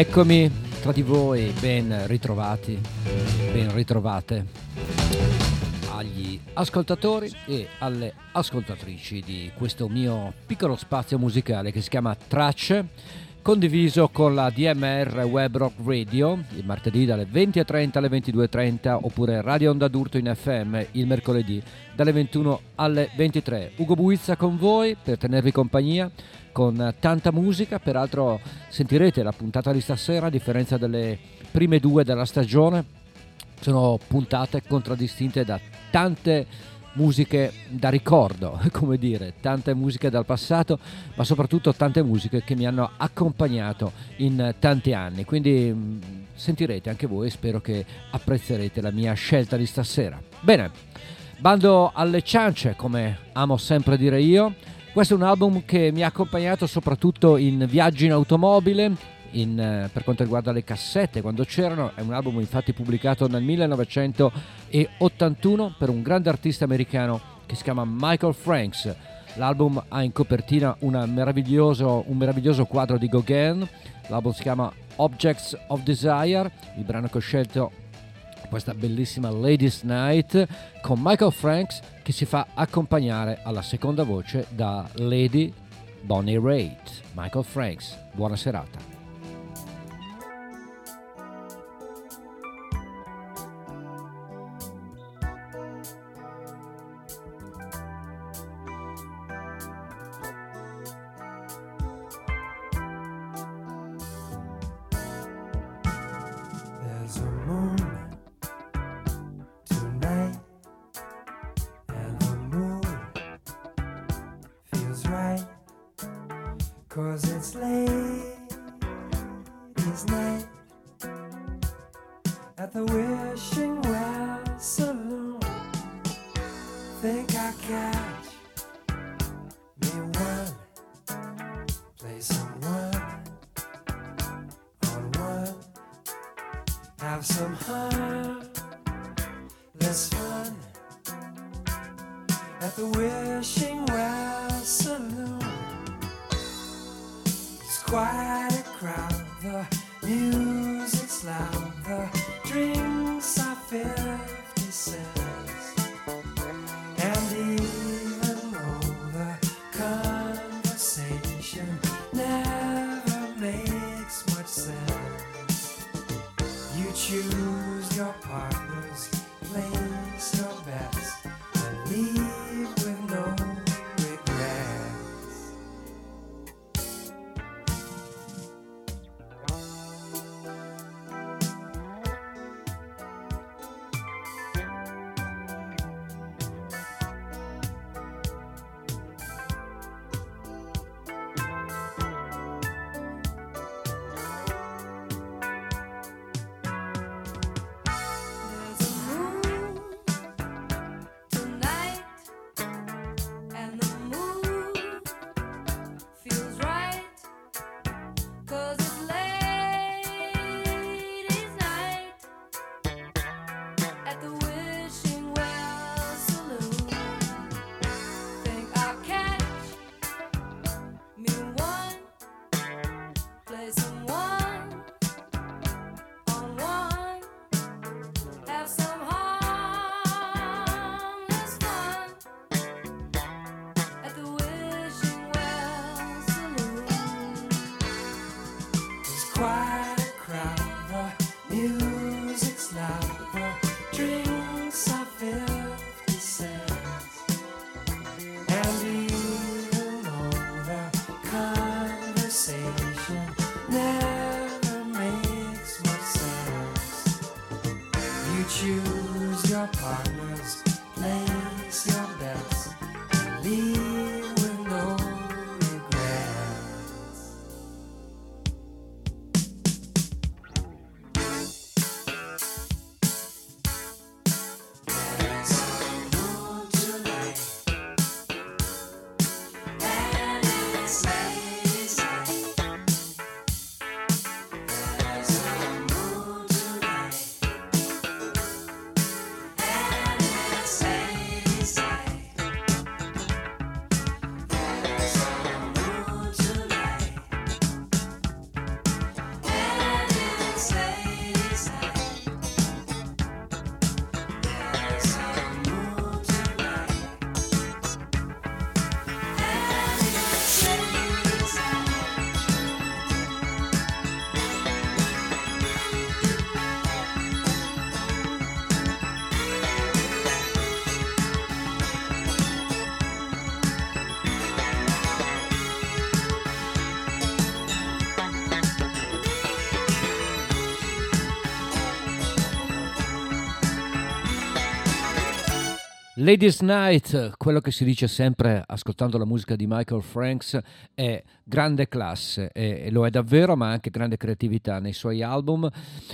Eccomi tra di voi, ben ritrovati, ben ritrovate agli ascoltatori e alle ascoltatrici di questo mio piccolo spazio musicale che si chiama Tracce, condiviso con la DMR Web Rock Radio il martedì dalle 20:30 alle 22:30, oppure Radio Onda d'Urto in FM il mercoledì dalle 21 alle 23. Ugo Buizza con voi per tenervi compagnia con tanta musica. Peraltro sentirete la puntata di stasera, a differenza delle prime due della stagione, sono puntate contraddistinte da tante musiche da ricordo, come dire, tante musiche dal passato, ma soprattutto tante musiche che mi hanno accompagnato in tanti anni. Quindi sentirete anche voi, spero che apprezzerete la mia scelta di stasera. Bene, bando alle ciance, come amo sempre dire io. Questo è un album che mi ha accompagnato soprattutto in viaggi in automobile, per quanto riguarda le cassette, quando c'erano. È un album infatti pubblicato nel 1981 per un grande artista americano che si chiama Michael Franks. L'album ha in copertina un meraviglioso quadro di Gauguin. L'album si chiama Objects of Desire. Il brano che ho scelto è questa bellissima Ladies Night con Michael Franks, che si fa accompagnare alla seconda voce da Lady Bonnie Raitt. Michael Franks, buona serata. Ladies Night, quello che si dice sempre ascoltando la musica di Michael Franks è grande classe, e lo è davvero, ma anche grande creatività nei suoi album.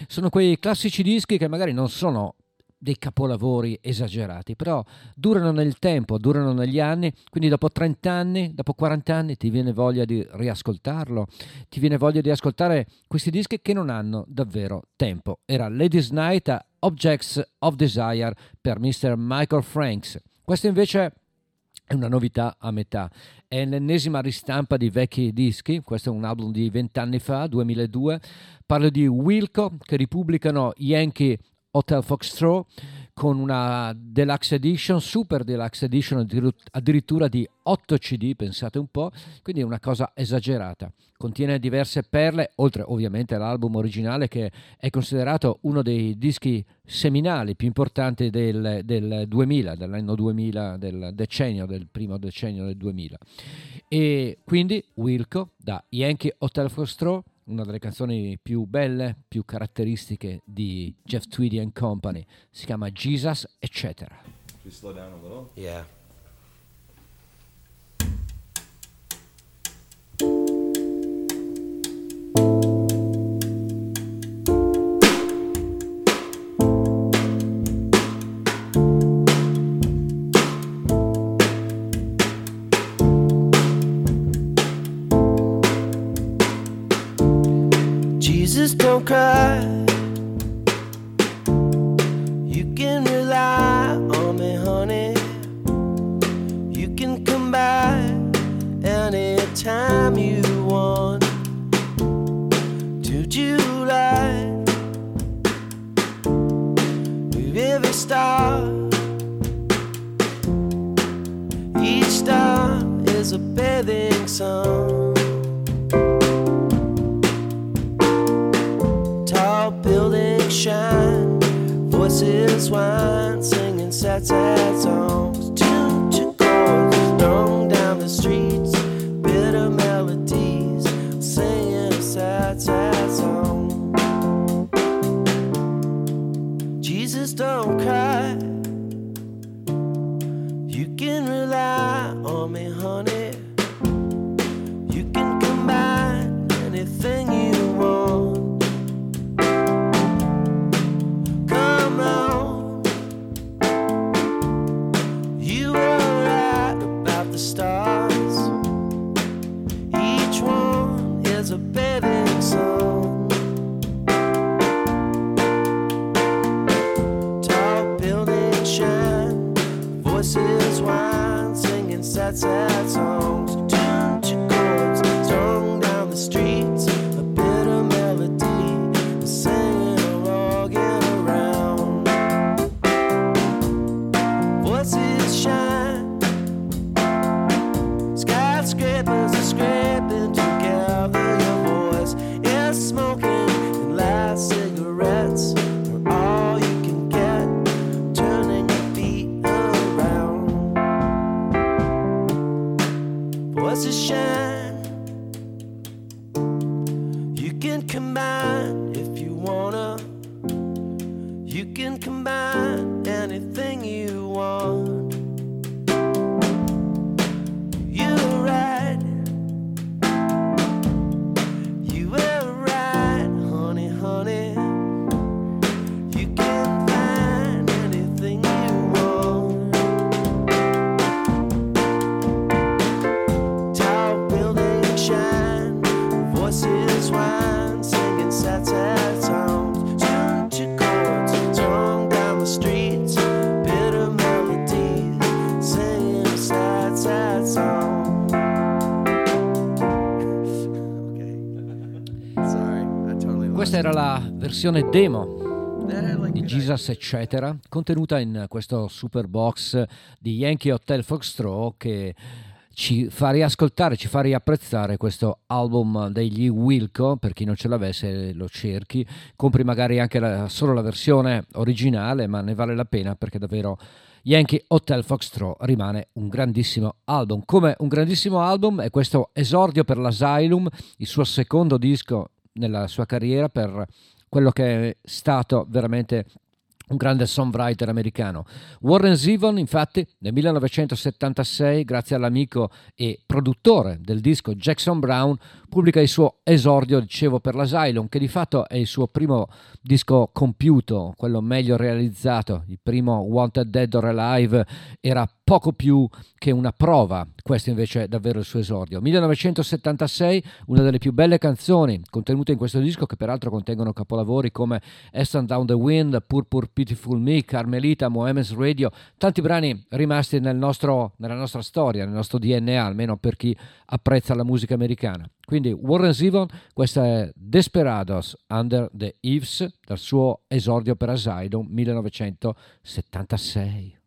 Sono quei classici dischi che magari non sono dei capolavori esagerati, però durano nel tempo, durano negli anni, quindi dopo 30 anni, dopo 40 anni ti viene voglia di riascoltarlo, ti viene voglia di ascoltare questi dischi che non hanno davvero tempo. Era Ladies Night a Objects of Desire per Mr. Michael Franks. Questo invece è una novità a metà, è l'ennesima ristampa di vecchi dischi. Questo è un album di 20 anni fa, 2002, parlo di Wilco, che ripubblicano Yankee Hotel Foxtrot con una deluxe edition, super deluxe edition addirittura di 8 CD, pensate un po', quindi è una cosa esagerata. Contiene diverse perle, oltre ovviamente all'album originale che è considerato uno dei dischi seminali più importanti del 2000, dell'anno 2000, del decennio, del primo decennio del 2000. E quindi Wilco da Yankee Hotel Foxtrot, una delle canzoni più belle, più caratteristiche di Jeff Tweedy and Company, si chiama Jesus Eccetera. Should we slow down a little? Yeah. Jesus, don't cry. You can rely on me, honey. You can come by anytime you want. To July, with every star, each star is a bathing song. Buildings shine, voices whine, singing sad, sad songs. Tunes to chords long down the streets, bitter melodies, singing a sad, sad song. Jesus, don't cry. You can rely on me, honey. You can combine anything you want. Stars, each one is a bathing song. Tall buildings shine, voices whine, singing sad, sad songs. Turn to chords, sung down the streets, a bitter melody, singing walking around. Voices shine. Scrapers are scraping to gather your voice. Air smoking and light cigarettes are all you can get, turning your feet around. Voices shine. You can combine if you wanna. You can combine anything you want. Questa era la versione demo di Jesus Eccetera, contenuta in questo super box di Yankee Hotel Foxtrot, che ci fa riascoltare, ci fa riapprezzare questo album degli Wilco. Per chi non ce l'avesse, lo cerchi, compri magari anche solo la versione originale, ma ne vale la pena, perché davvero Yankee Hotel Foxtrot rimane un grandissimo album. Come un grandissimo album è questo esordio per l'Asylum, il suo secondo disco nella sua carriera, per quello che è stato veramente un grande songwriter americano. Warren Zevon, infatti, nel 1976, grazie all'amico e produttore del disco Jackson Brown, pubblica il suo esordio, dicevo, per l'Asylum, che di fatto è il suo primo disco compiuto, quello meglio realizzato. Il primo, Wanted Dead or Alive, era poco più che una prova, questo invece è davvero il suo esordio. 1976, una delle più belle canzoni contenute in questo disco, che peraltro contengono capolavori come East and Down the Wind, Purple Pitiful Me, Carmelita, Mohamed's Radio, tanti brani rimasti nella nostra storia, nel nostro DNA, almeno per chi apprezza la musica americana. Quindi Warren Zevon, questa è Desperados Under the Eaves, dal suo esordio per Asylum, 1976.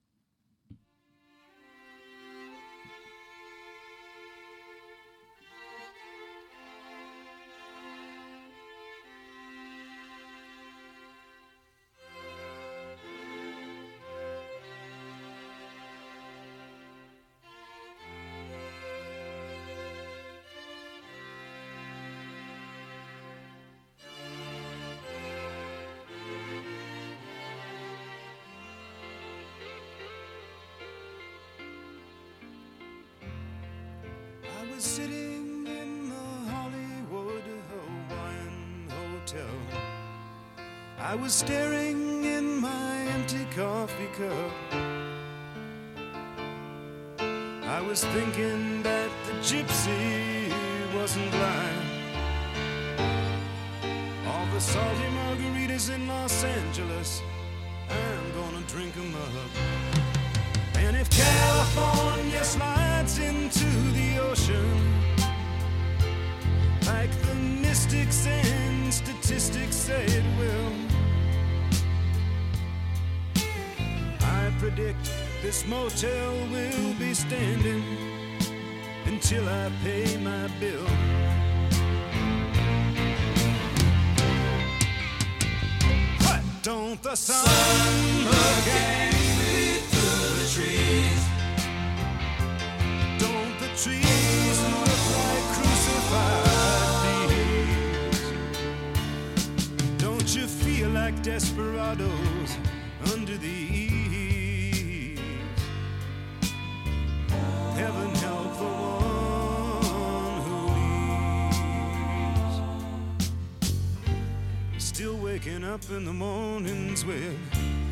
Sitting in the Hollywood Hawaiian Hotel, I was staring in my empty coffee cup. I was thinking that the gypsy wasn't blind. All the salty margaritas in Los Angeles, I'm gonna drink them up. And if California slides into the ocean, like the mystics and statistics say it will, I predict this motel will be standing until I pay my bill. But don't the sun look at trees. Don't the trees look like crucified leaves? Don't you feel like desperados under the eaves? Heaven help the one who leaves. Still waking up in the mornings with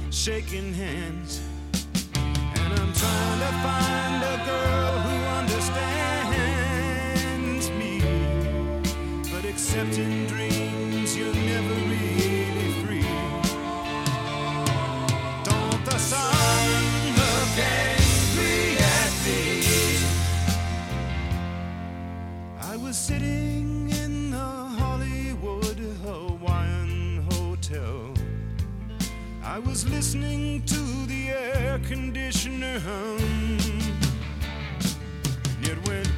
shaking hands. I'm trying to find a girl who understands me, but except in dreams you're never really free. Don't the sun look angry at me? I was sitting in the Hollywood Hawaiian Hotel. I was listening to the air conditioner hum, and it went.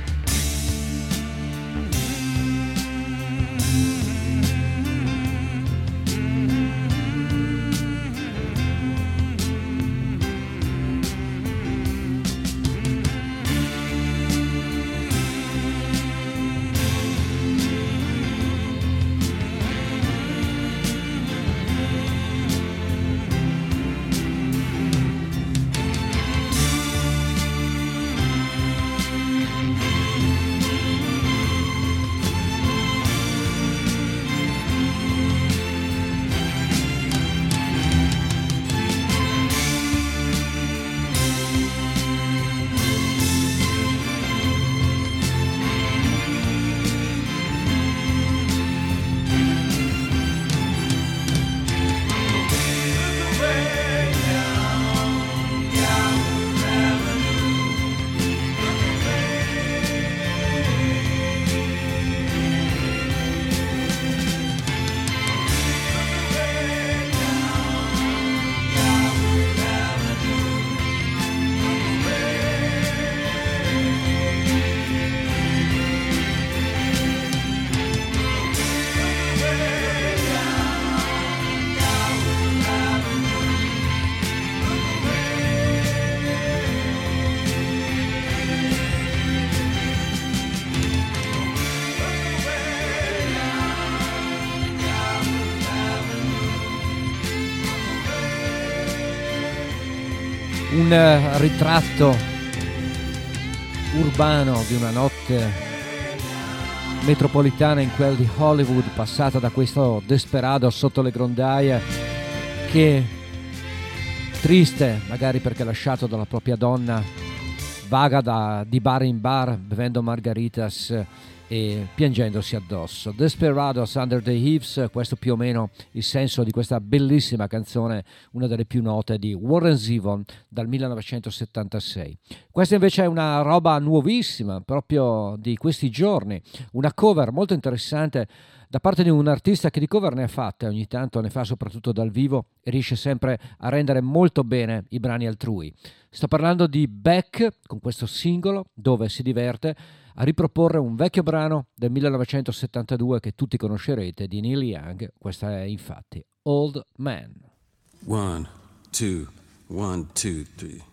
un ritratto urbano di una notte metropolitana in quel di Hollywood, passata da questo desperado sotto le grondaie che, triste magari perché lasciato dalla propria donna, vaga di bar in bar bevendo margaritas e piangendosi addosso. Desperados Under the Eaves, questo più o meno il senso di questa bellissima canzone, una delle più note di Warren Zevon dal 1976. Questa invece è una roba nuovissima, proprio di questi giorni, una cover molto interessante da parte di un artista che di cover ne ha fatte, ogni tanto ne fa soprattutto dal vivo e riesce sempre a rendere molto bene i brani altrui. Sto parlando di Beck con questo singolo dove si diverte a riproporre un vecchio brano del 1972 che tutti conoscerete di Neil Young. Questa è infatti Old Man. 1, 2, 1, 2, 3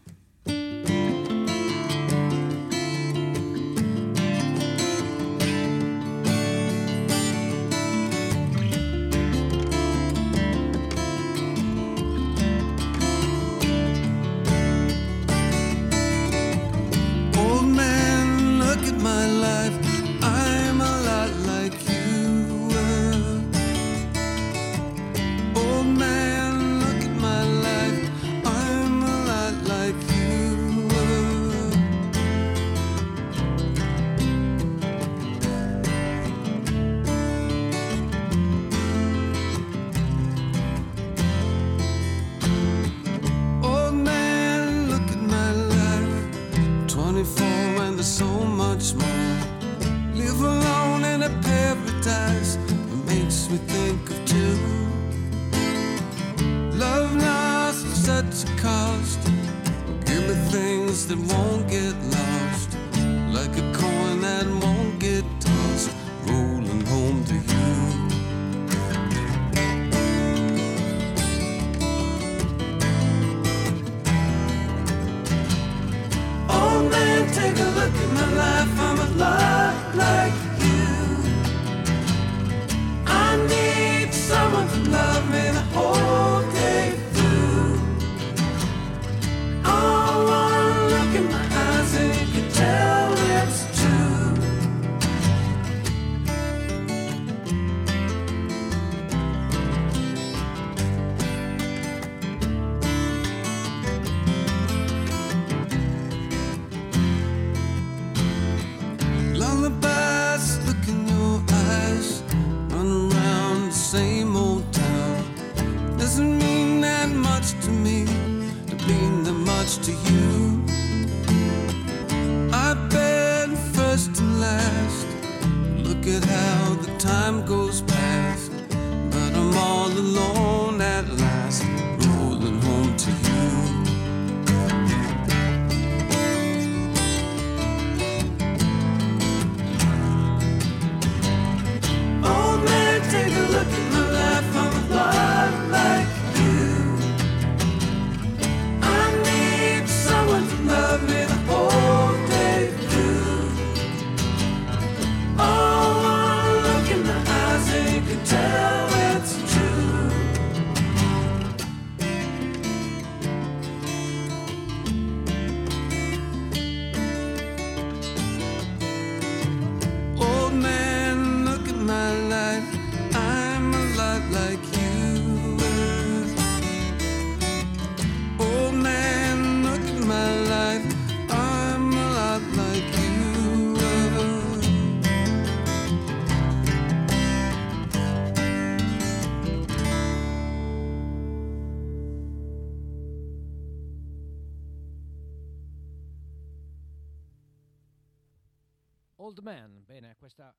Man. Bene, questa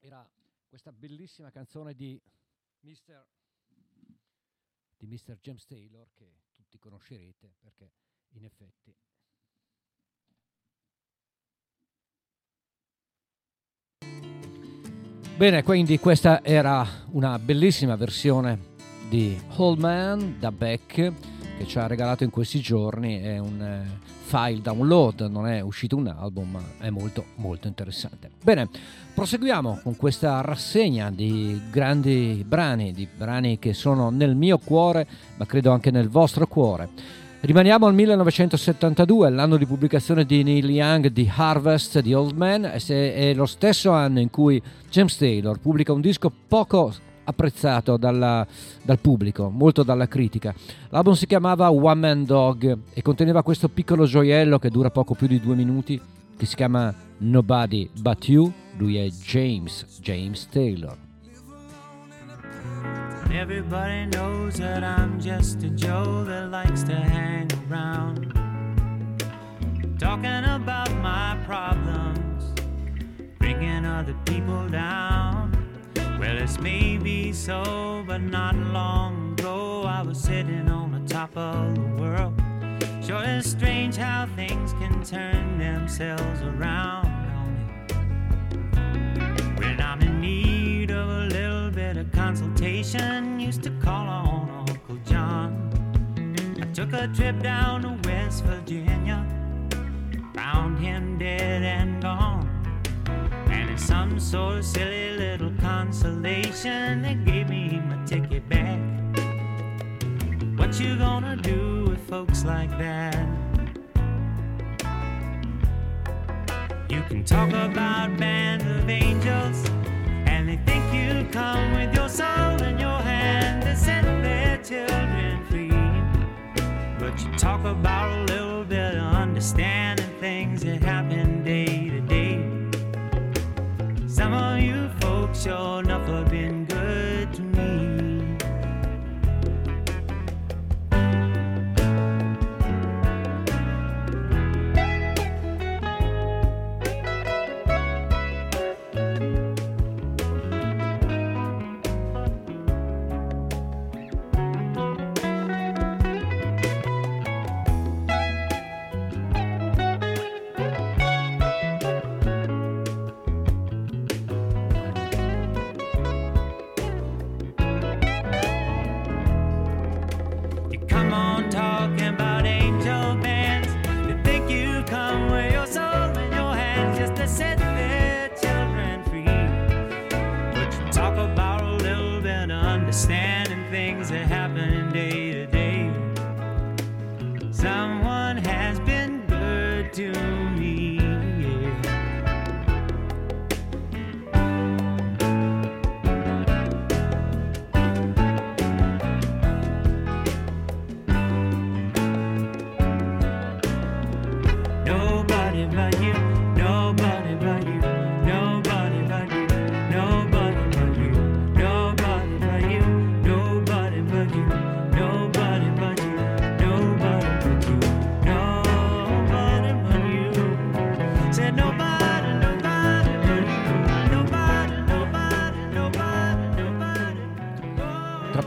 era questa bellissima canzone di Mr. James Taylor, che tutti conoscerete perché in effetti bene, quindi questa era una bellissima versione di Old Man da Beck, che ci ha regalato in questi giorni. È un file download, non è uscito un album, ma è molto molto interessante. Bene, proseguiamo con questa rassegna di grandi brani, di brani che sono nel mio cuore ma credo anche nel vostro cuore. Rimaniamo al 1972, l'anno di pubblicazione di Neil Young di Harvest di Old Man, è lo stesso anno in cui James Taylor pubblica un disco poco apprezzato dal pubblico, molto dalla critica. L'album si chiamava One Man Dog e conteneva questo piccolo gioiello che dura poco più di 2 minuti, che si chiama Nobody But You. Lui è James Taylor. Everybody knows that I'm just a Joe that likes to hang around, talking about my problems, bringing other people down. Well, it's maybe so, but not long ago I was sitting on the top of the world. Sure is strange how things can turn themselves around when I'm in need of a little bit of consultation. Used to call on Uncle John. I took a trip down to West Virginia, found him dead and gone, and in some sort of silly little consolation they gave me my ticket back. What you gonna do with folks like that? You can talk about band of angels, and they think you come with your soul in your hand to set their children free. But you talk about a little bit of understanding things that happen day to day. Some of you folks sure enough have been good to me.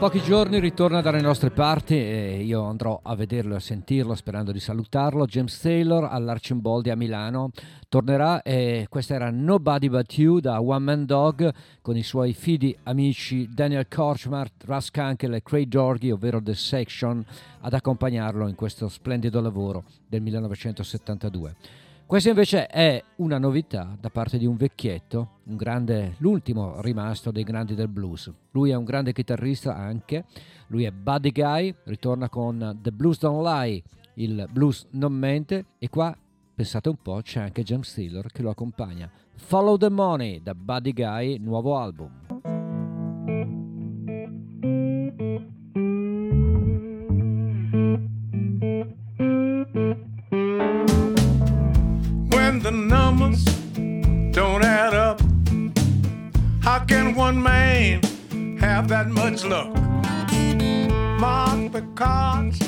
Pochi giorni ritorna dalle nostre parti e io andrò a vederlo e a sentirlo, sperando di salutarlo. James Taylor all'Arcimboldi a Milano tornerà, e questa era Nobody But You da One Man Dog con i suoi fidi amici Daniel Korchmar, Russ Kunkel e Craig Dorghi, ovvero The Section, ad accompagnarlo in questo splendido lavoro del 1972. Questa invece è una novità da parte di un vecchietto, un grande, l'ultimo rimasto dei grandi del blues. Lui è un grande chitarrista anche, lui è Buddy Guy, ritorna con The Blues Don't Lie, il blues non mente, e qua, pensate un po', c'è anche James Taylor che lo accompagna. Follow the Money da Buddy Guy, nuovo album. The numbers don't add up. How can one man have that much luck? Mark the cards,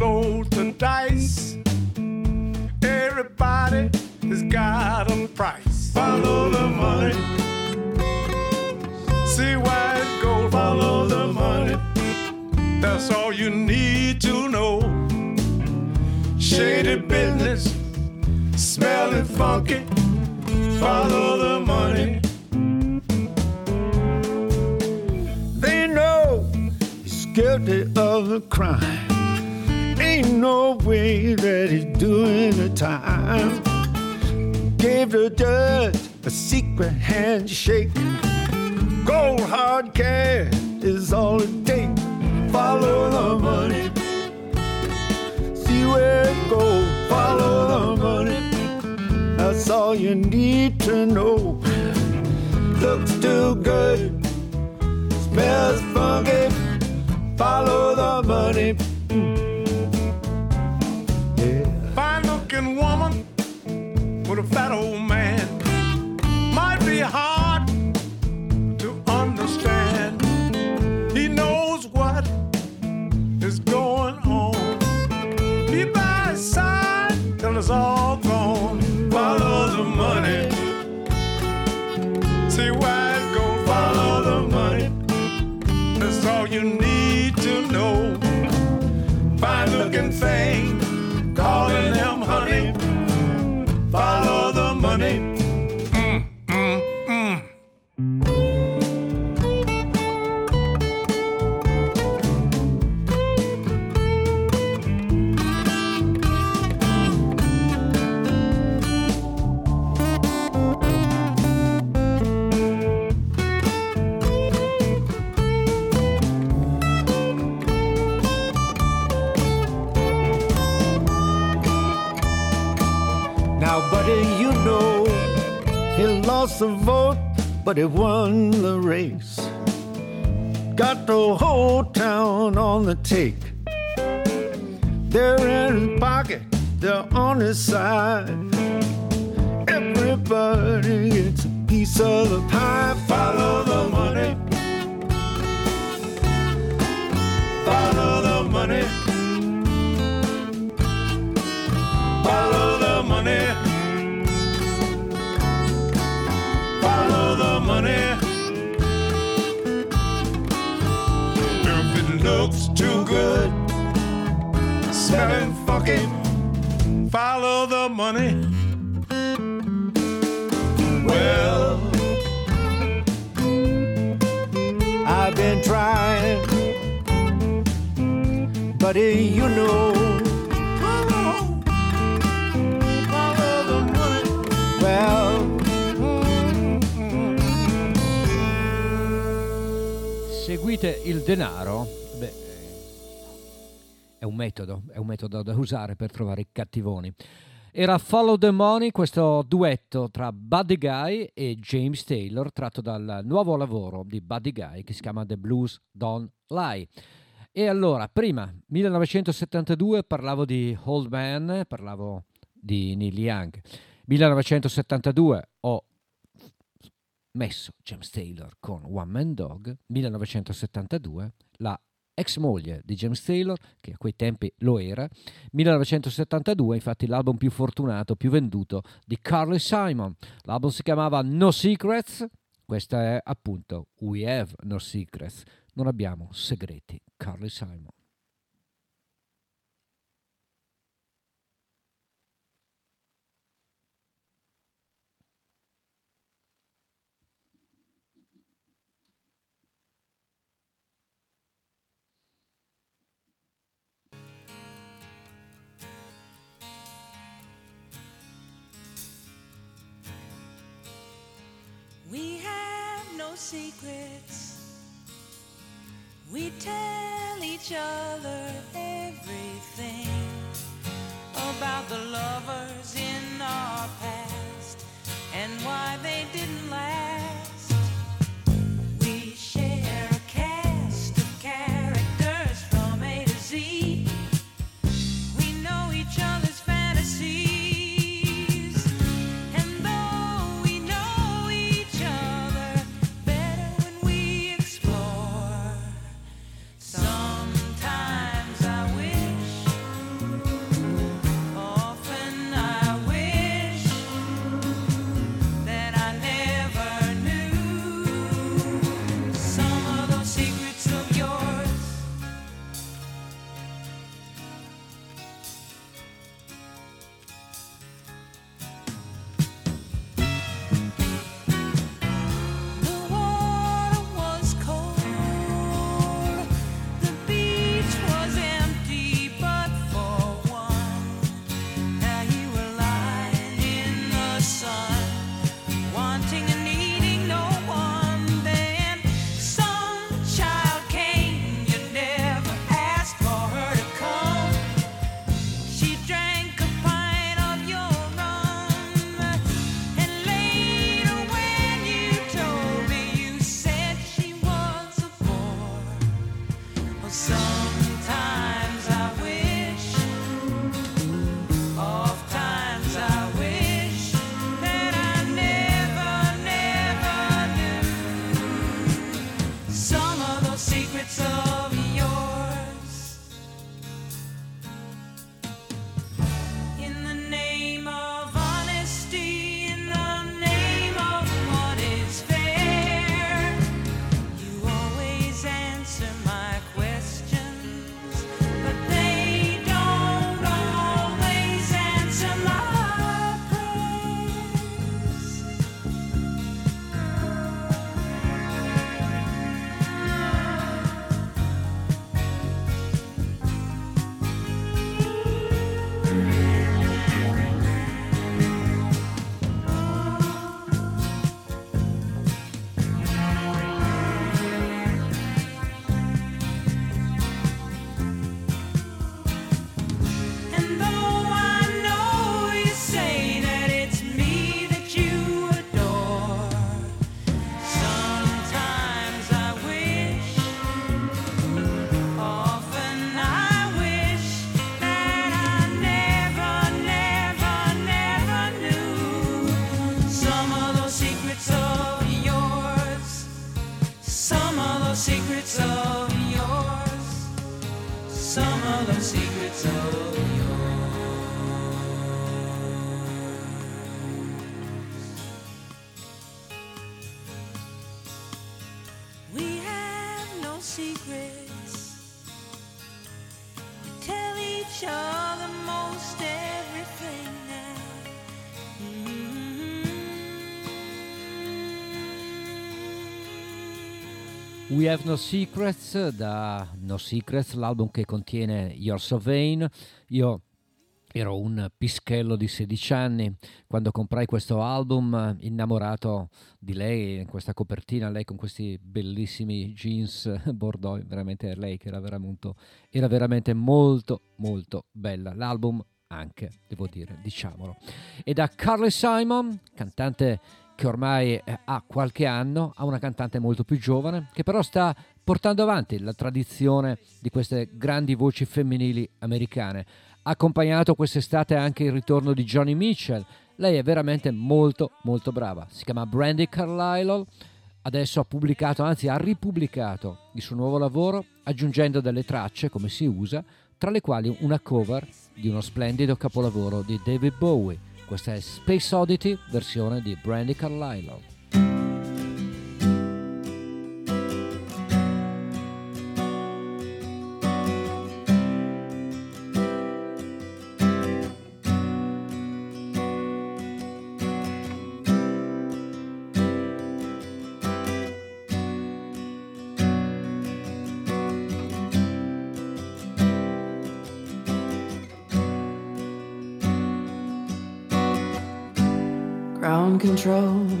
roll the dice. Everybody has got a price. Follow the money, see where it goes. Follow the money, that's all you need to know. Shady business, smelling funky, follow the money. They know he's guilty of a crime. Ain't no way that he's doing the time. Gave the judge a secret handshake. Gold hard cash is all it takes. Follow the money. anywhere go. Follow the money, that's all you need to know. Looks too good, smells funky. Follow the money. Yeah. Fine looking woman with a fat old man might be hard to understand. He knows what is going on. Be by his side till it's all gone. Follow the money. See why it goes. Follow the money. That's all you need to know. Fine looking thing, calling him honey. Follow the money. Mm, mm, mm. You know, he lost the vote, but he won the race. Got the whole town on the take. They're in his pocket, they're on his side. Everybody gets a piece of the pie. Follow the money. Follow the money. Follow the money. Follow the money. If it looks too good, smelling funky, follow the money. Well, I've been trying, buddy, you know. Follow the money. Well. Seguite il denaro, beh, è un metodo da usare per trovare i cattivoni. Era Follow the Money, questo duetto tra Buddy Guy e James Taylor, tratto dal nuovo lavoro di Buddy Guy che si chiama The Blues Don't Lie. E allora, prima, 1972, parlavo di Old Man, parlavo di Neil Young. 1972 ho messo James Taylor con One Man Dog. 1972, la ex moglie di James Taylor, che a quei tempi lo era. 1972, infatti, l'album più fortunato, più venduto di Carly Simon. L'album si chiamava No Secrets. Questa è appunto We Have No Secrets. Non abbiamo segreti, Carly Simon. We have no secrets. We tell each other everything about the lovers in our past and why they didn't last. We share a cast of characters from A to Z. We know each other's fantasies. We Have No Secrets, da No Secrets, l'album che contiene You're So Vain. Io ero un pischello di 16 anni quando comprai questo album, innamorato di lei, in questa copertina, lei con questi bellissimi jeans bordeaux, veramente lei che era veramente molto molto bella. L'album anche, devo dire, diciamolo. E da Carly Simon, cantante che ormai ha qualche anno, ha una cantante molto più giovane che però sta portando avanti la tradizione di queste grandi voci femminili americane. Ha accompagnato quest'estate anche il ritorno di Joni Mitchell. Lei è veramente molto molto brava. Si chiama Brandi Carlile. Adesso ha pubblicato, anzi ha ripubblicato il suo nuovo lavoro, aggiungendo delle tracce, come si usa, tra le quali una cover di uno splendido capolavoro di David Bowie. Questa è Space Oddity, versione di Brandi Carlile. Ground control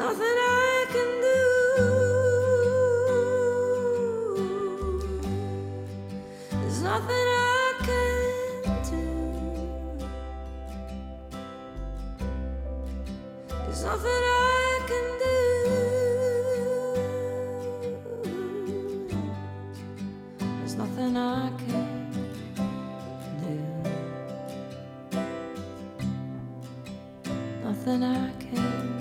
nothing I can do. There's nothing I can do. There's nothing I can do. There's nothing I can do. Nothing I can,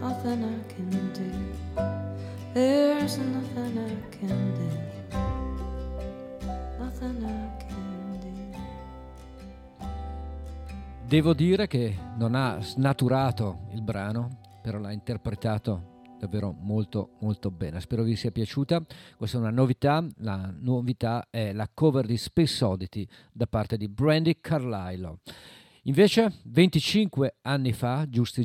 nothing I can do. There's nothing I can do, nothing I can do. Devo dire che non ha snaturato il brano, però l'ha interpretato davvero molto molto bene. Spero vi sia piaciuta. Questa è una novità. La novità è la cover di Space Oddity da parte di Brandi Carlile. Invece 25 anni fa, giusti,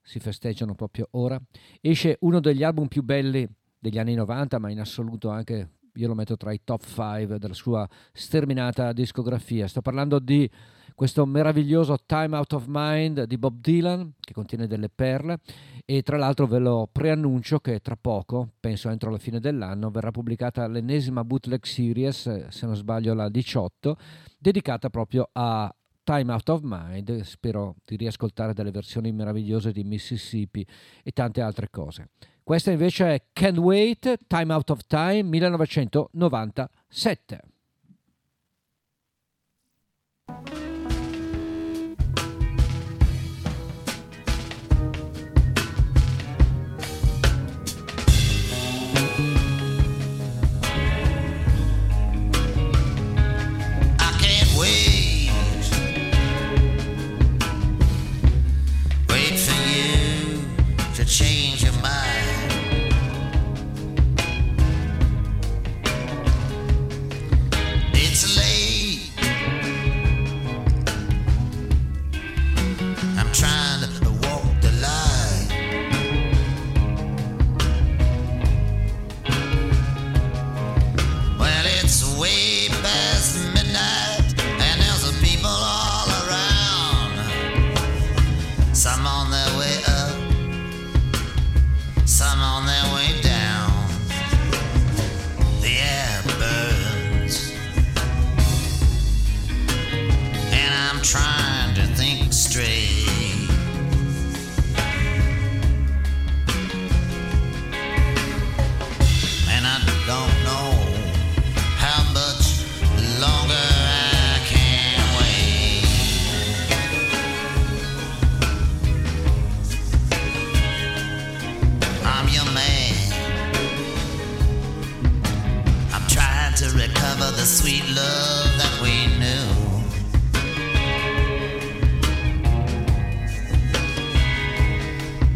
si festeggiano proprio ora, esce uno degli album più belli degli anni 90, ma in assoluto anche, io lo metto tra i top 5 della sua sterminata discografia. Sto parlando di questo meraviglioso Time Out of Mind di Bob Dylan, che contiene delle perle, e tra l'altro ve lo preannuncio che tra poco, penso entro la fine dell'anno, verrà pubblicata l'ennesima bootleg series, se non sbaglio la 18, dedicata proprio a Time Out of Mind. Spero di riascoltare delle versioni meravigliose di Mississippi e tante altre cose. Questa invece è Can't Wait, Time Out of Time, 1997. Change your mind. It's late. I'm trying to walk the line. Well, it's way past midnight, and there's some people all around. Some on their way up, some on their way down. The air burns, and I'm trying to think straight. And I don't know how much longer I can wait. I'm your man. I'm trying to recover the sweet love that we knew.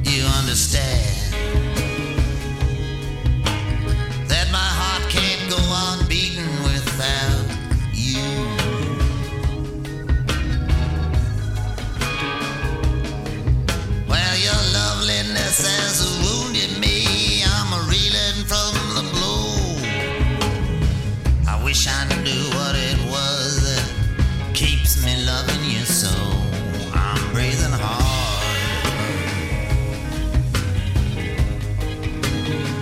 You understand that my heart can't go on beating without you. Well, your loveliness has wounded me. I'm reeling from the blow. I wish I knew what it was that keeps me loving you so. I'm breathing hard,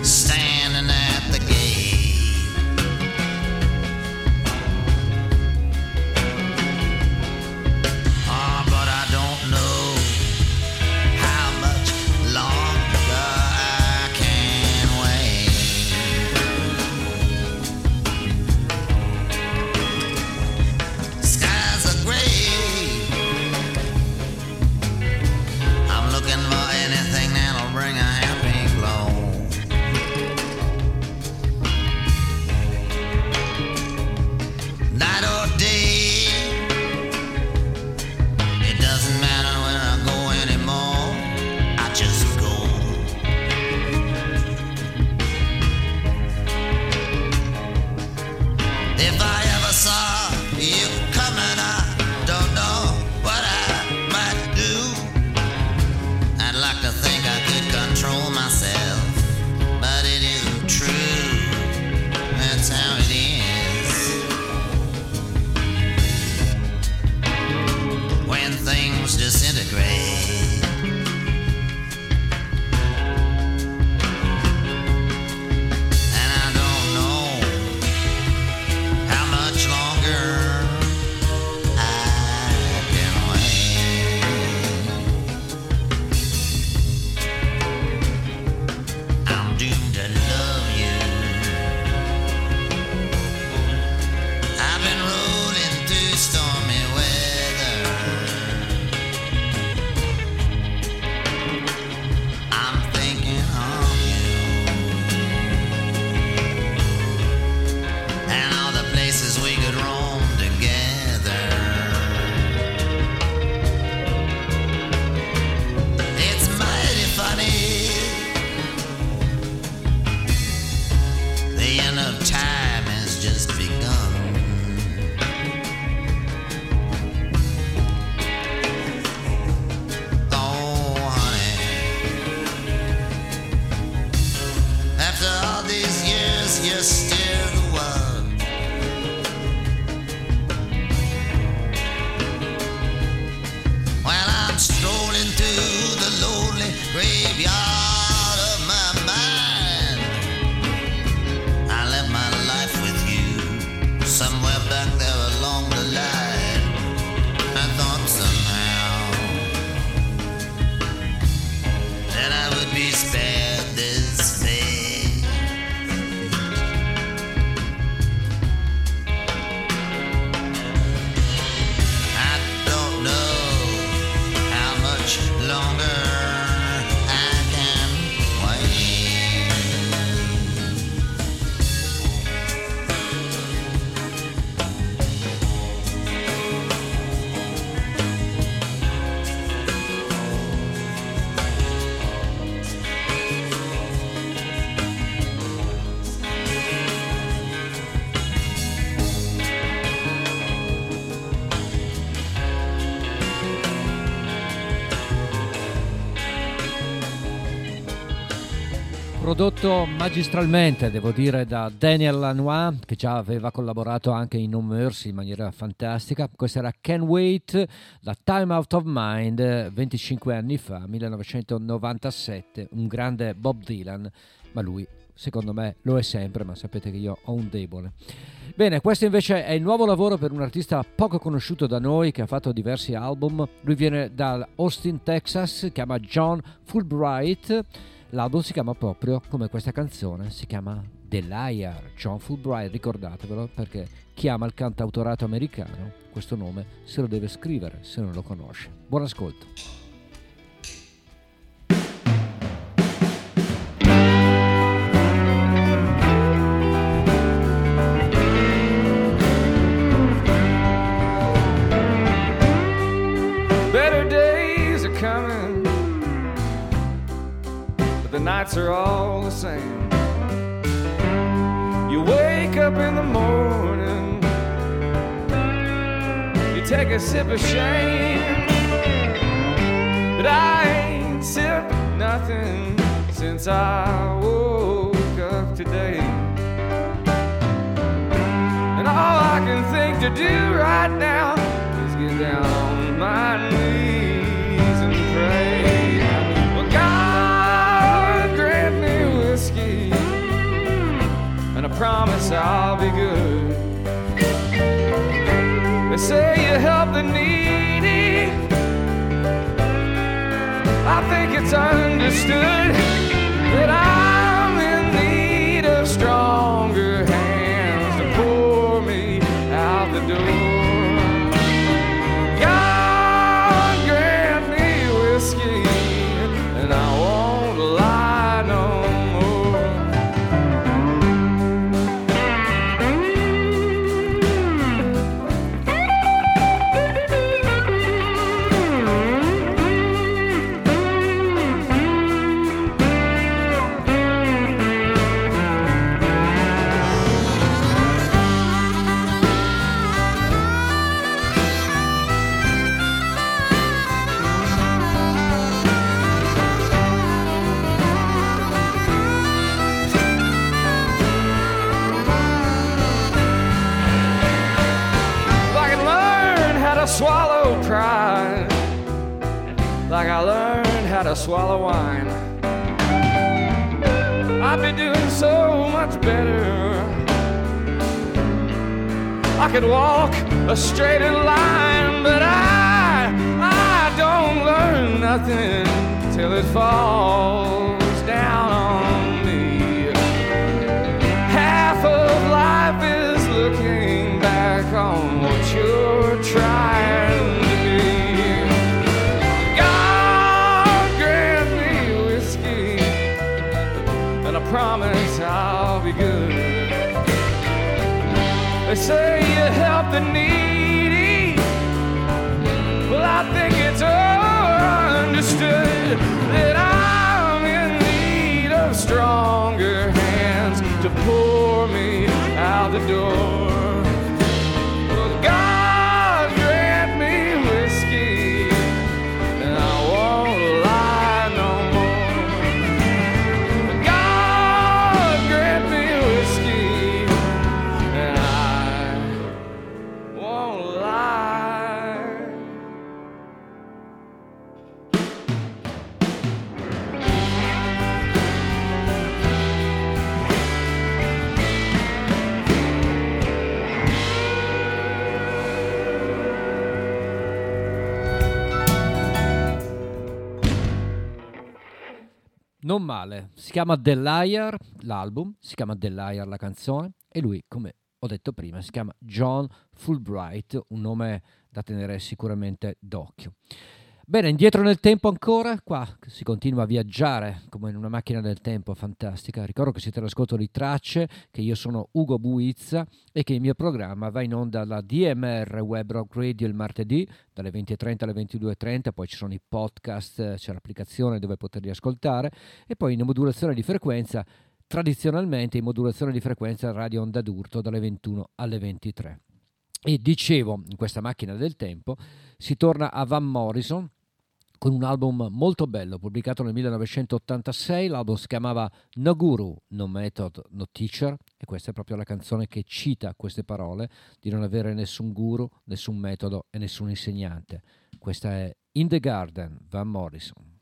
standing at the gate. Ah, but I don't know how much longer I can wait. Skies are gray. I'm looking for anything that'll bring a happy glow. Night or day, it doesn't matter where I go anymore. I just go. If I ever saw you coming, I don't know what I might do. I'd like to think I could control myself, but it isn't true. That's how it is. When things disintegrate, graveyard of my mind. I left my life with you somewhere back there along the line. I thought somehow that I would be spared this fate. I don't know how much longer I can Prodotto magistralmente, devo dire, da Daniel Lanois, che già aveva collaborato anche in No Mercy in maniera fantastica. Questa era Can't Wait, da Time Out of Mind, 25 anni fa, 1997, un grande Bob Dylan, ma lui secondo me lo è sempre, ma sapete che io ho un debole. Bene, questo invece è il nuovo lavoro per un artista poco conosciuto da noi, che ha fatto diversi album. Lui viene da Austin, Texas, si chiama John Fullbright. L'album si chiama proprio come questa canzone, si chiama The Liar. John Fullbright, ricordatevelo, perché chi ama il cantautorato americano questo nome se lo deve scrivere se non lo conosce. Buon ascolto. The nights are all the same. You wake up in the morning, you take a sip of shame. But I ain't sipped nothing since I woke up today. And all I can think to do right now is get down on my knees and pray. Promise I'll be good. They say you help the needy. I think it's understood that I'm in need of stronger hands to pour me out the door. God grant me whiskey and I won't lie no more. Swallow pride like I learned how to swallow wine. I'd be doing so much better. I could walk a straighter line, but I don't learn nothing till it falls down on me. Half of life is looking back on what you're trying to be. God grant me whiskey and I promise I'll be good. They say you help the needy. Well, I think it's understood that I'm Non male, si chiama The Liar, l'album, si chiama The Liar la canzone, e lui, come ho detto prima, si chiama John Fullbright, un nome da tenere sicuramente d'occhio. Bene, indietro nel tempo ancora, qua si continua a viaggiare come in una macchina del tempo fantastica. Ricordo che siete all'ascolto di Tracce, che io sono Ugo Buizza e che il mio programma va in onda alla DMR Web Rock Radio il martedì dalle 20.30 alle 22.30, poi ci sono i podcast, c'è l'applicazione dove poterli ascoltare, e poi in modulazione di frequenza, tradizionalmente in modulazione di frequenza Radio Onda d'Urto dalle 21 alle 23. E dicevo, in questa macchina del tempo si torna a Van Morrison con un album molto bello pubblicato nel 1986, l'album si chiamava No Guru, No Method, No Teacher, e questa è proprio la canzone che cita queste parole di non avere nessun guru, nessun metodo e nessun insegnante. Questa è In the Garden, Van Morrison.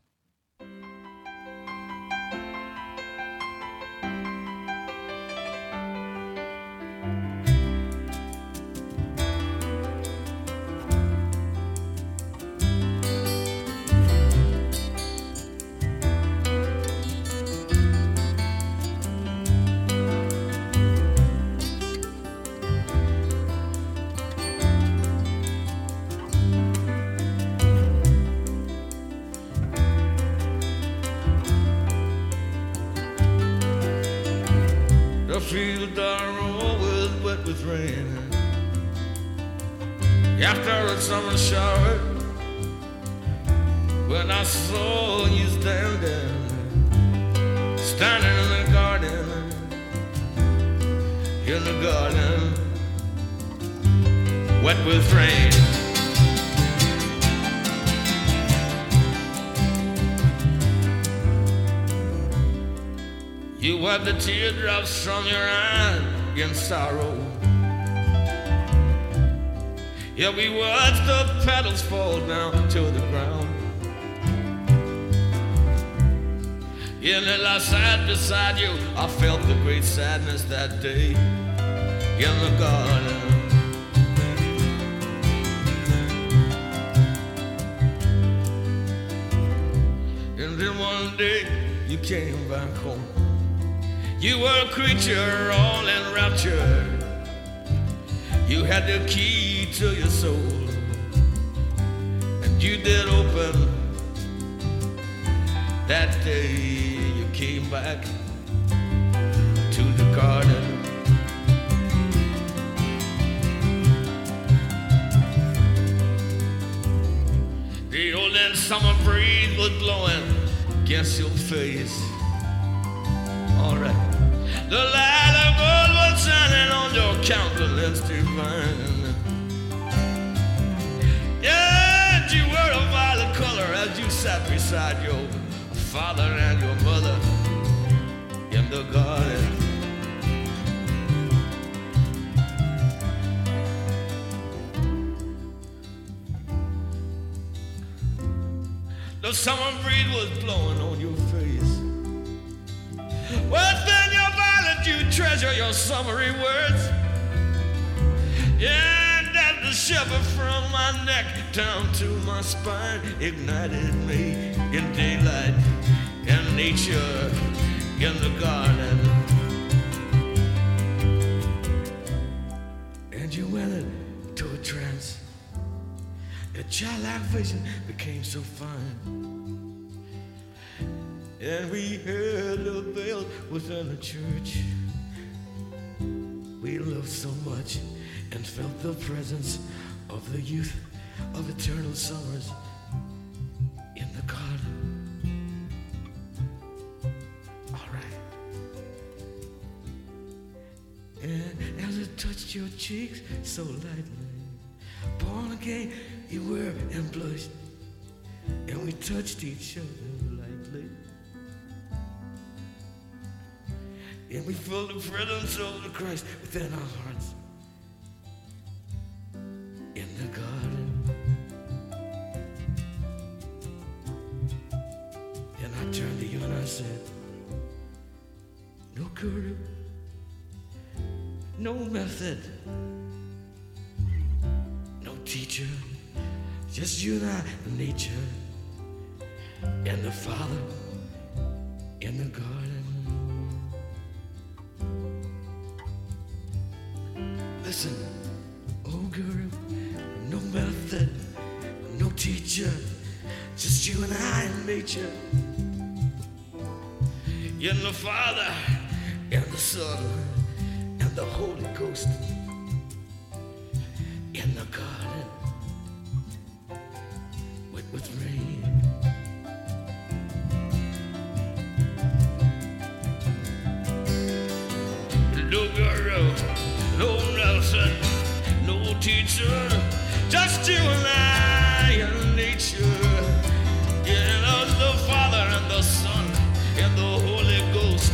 Fields are always wet with rain. After a summer shower, when I saw you standing in the garden, wet with rain. You wiped the teardrops from your eye in sorrow. Yeah, we watched the petals fall down to the ground. Yeah, and as I sat beside you, I felt the great sadness that day in the garden. And then one day you came back home. You were a creature all in rapture. You had the key to your soul, and you did open. That day you came back to the garden. The old and summer breeze was blowing against your face. All right. The light of gold was shining on your countenance divine. Yeah, you were a violet color as you sat beside your father and your mother in the garden. The summer breeze was blowing on your face. What's in your violet, you treasure your summery words. Yeah, and that the shiver from my neck down to my spine ignited me in daylight, in nature, in the garden. And you went into a trance. Your childlike vision became so fine. And we heard the bell within the church. We loved so much and felt the presence of the youth of eternal summers in the garden. All right. And as it touched your cheeks so lightly, born again you were and blushed, and we touched each other lightly. And we feel the presence of the Christ within our hearts. In the garden. And I turned to you and I said, no guru, no method, no teacher, just you and I, nature, and the Father in the garden. Listen, old guru, no method, no teacher, just you and I and nature. In the Father, and the Son, and the Holy Ghost. In the garden, wait with me. No guru, no Nelson, no teacher, just you and I and nature. In the Father and the Son and the Holy Ghost.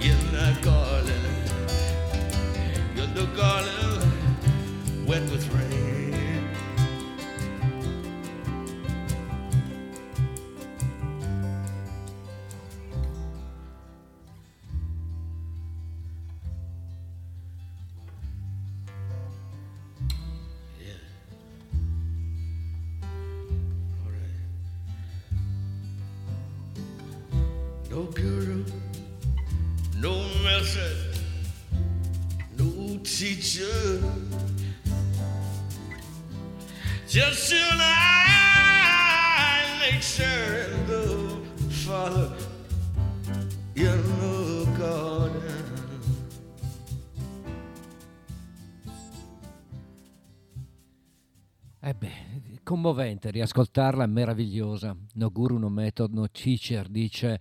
In the garden, in the garden, wet with rain. No guru, no method, no teacher, just you and I, nature and the Father in the garden. Commovente riascoltarla, meravigliosa. No guru, no method, no teacher, dice.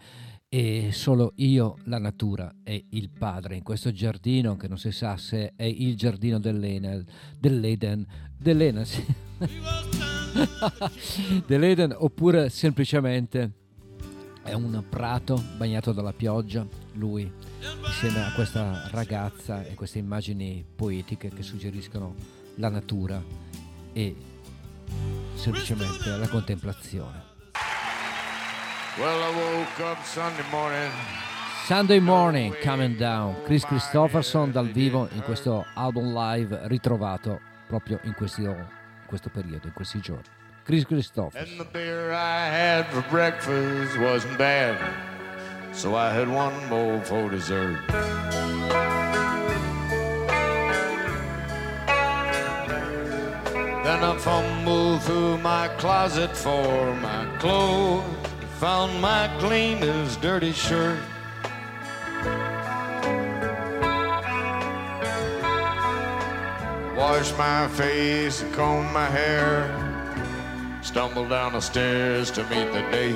E solo io, la natura e il padre in questo giardino che non si sa se è il giardino dell'Eden sì. dell'Eden oppure semplicemente è un prato bagnato dalla pioggia, lui insieme a questa ragazza, e queste immagini poetiche che suggeriscono la natura e semplicemente la contemplazione. Well, I woke up Sunday morning. Sunday Morning Coming Down, Kris Kristofferson dal vivo in questo album live ritrovato proprio in questo periodo, in questi giorni. Kris Kristofferson. And the beer I had for breakfast wasn't bad, so I had one more for dessert. Then I fumbled through my closet for my clothes. Found my cleanest dirty shirt. Washed my face and combed my hair. Stumbled down the stairs to meet the day.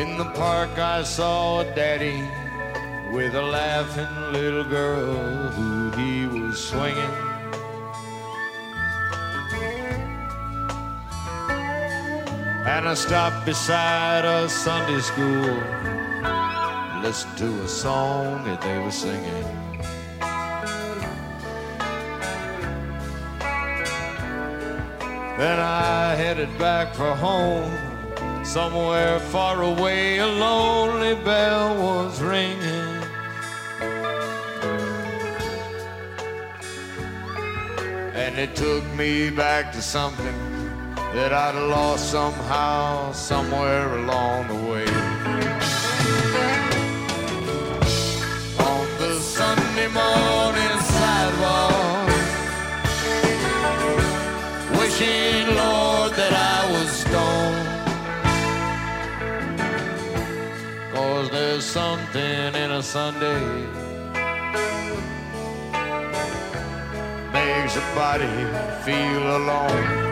In the park I saw a daddy with a laughing little girl who he was swinging. And I stopped beside a Sunday school, listened to a song that they were singing. Then I headed back for home, somewhere far away a lonely bell was ringing. And it took me back to something that I'd lost somehow, somewhere along the way. On the Sunday morning sidewalk, wishing, Lord, that I was stoned. 'Cause there's something in a Sunday makes a body feel alone.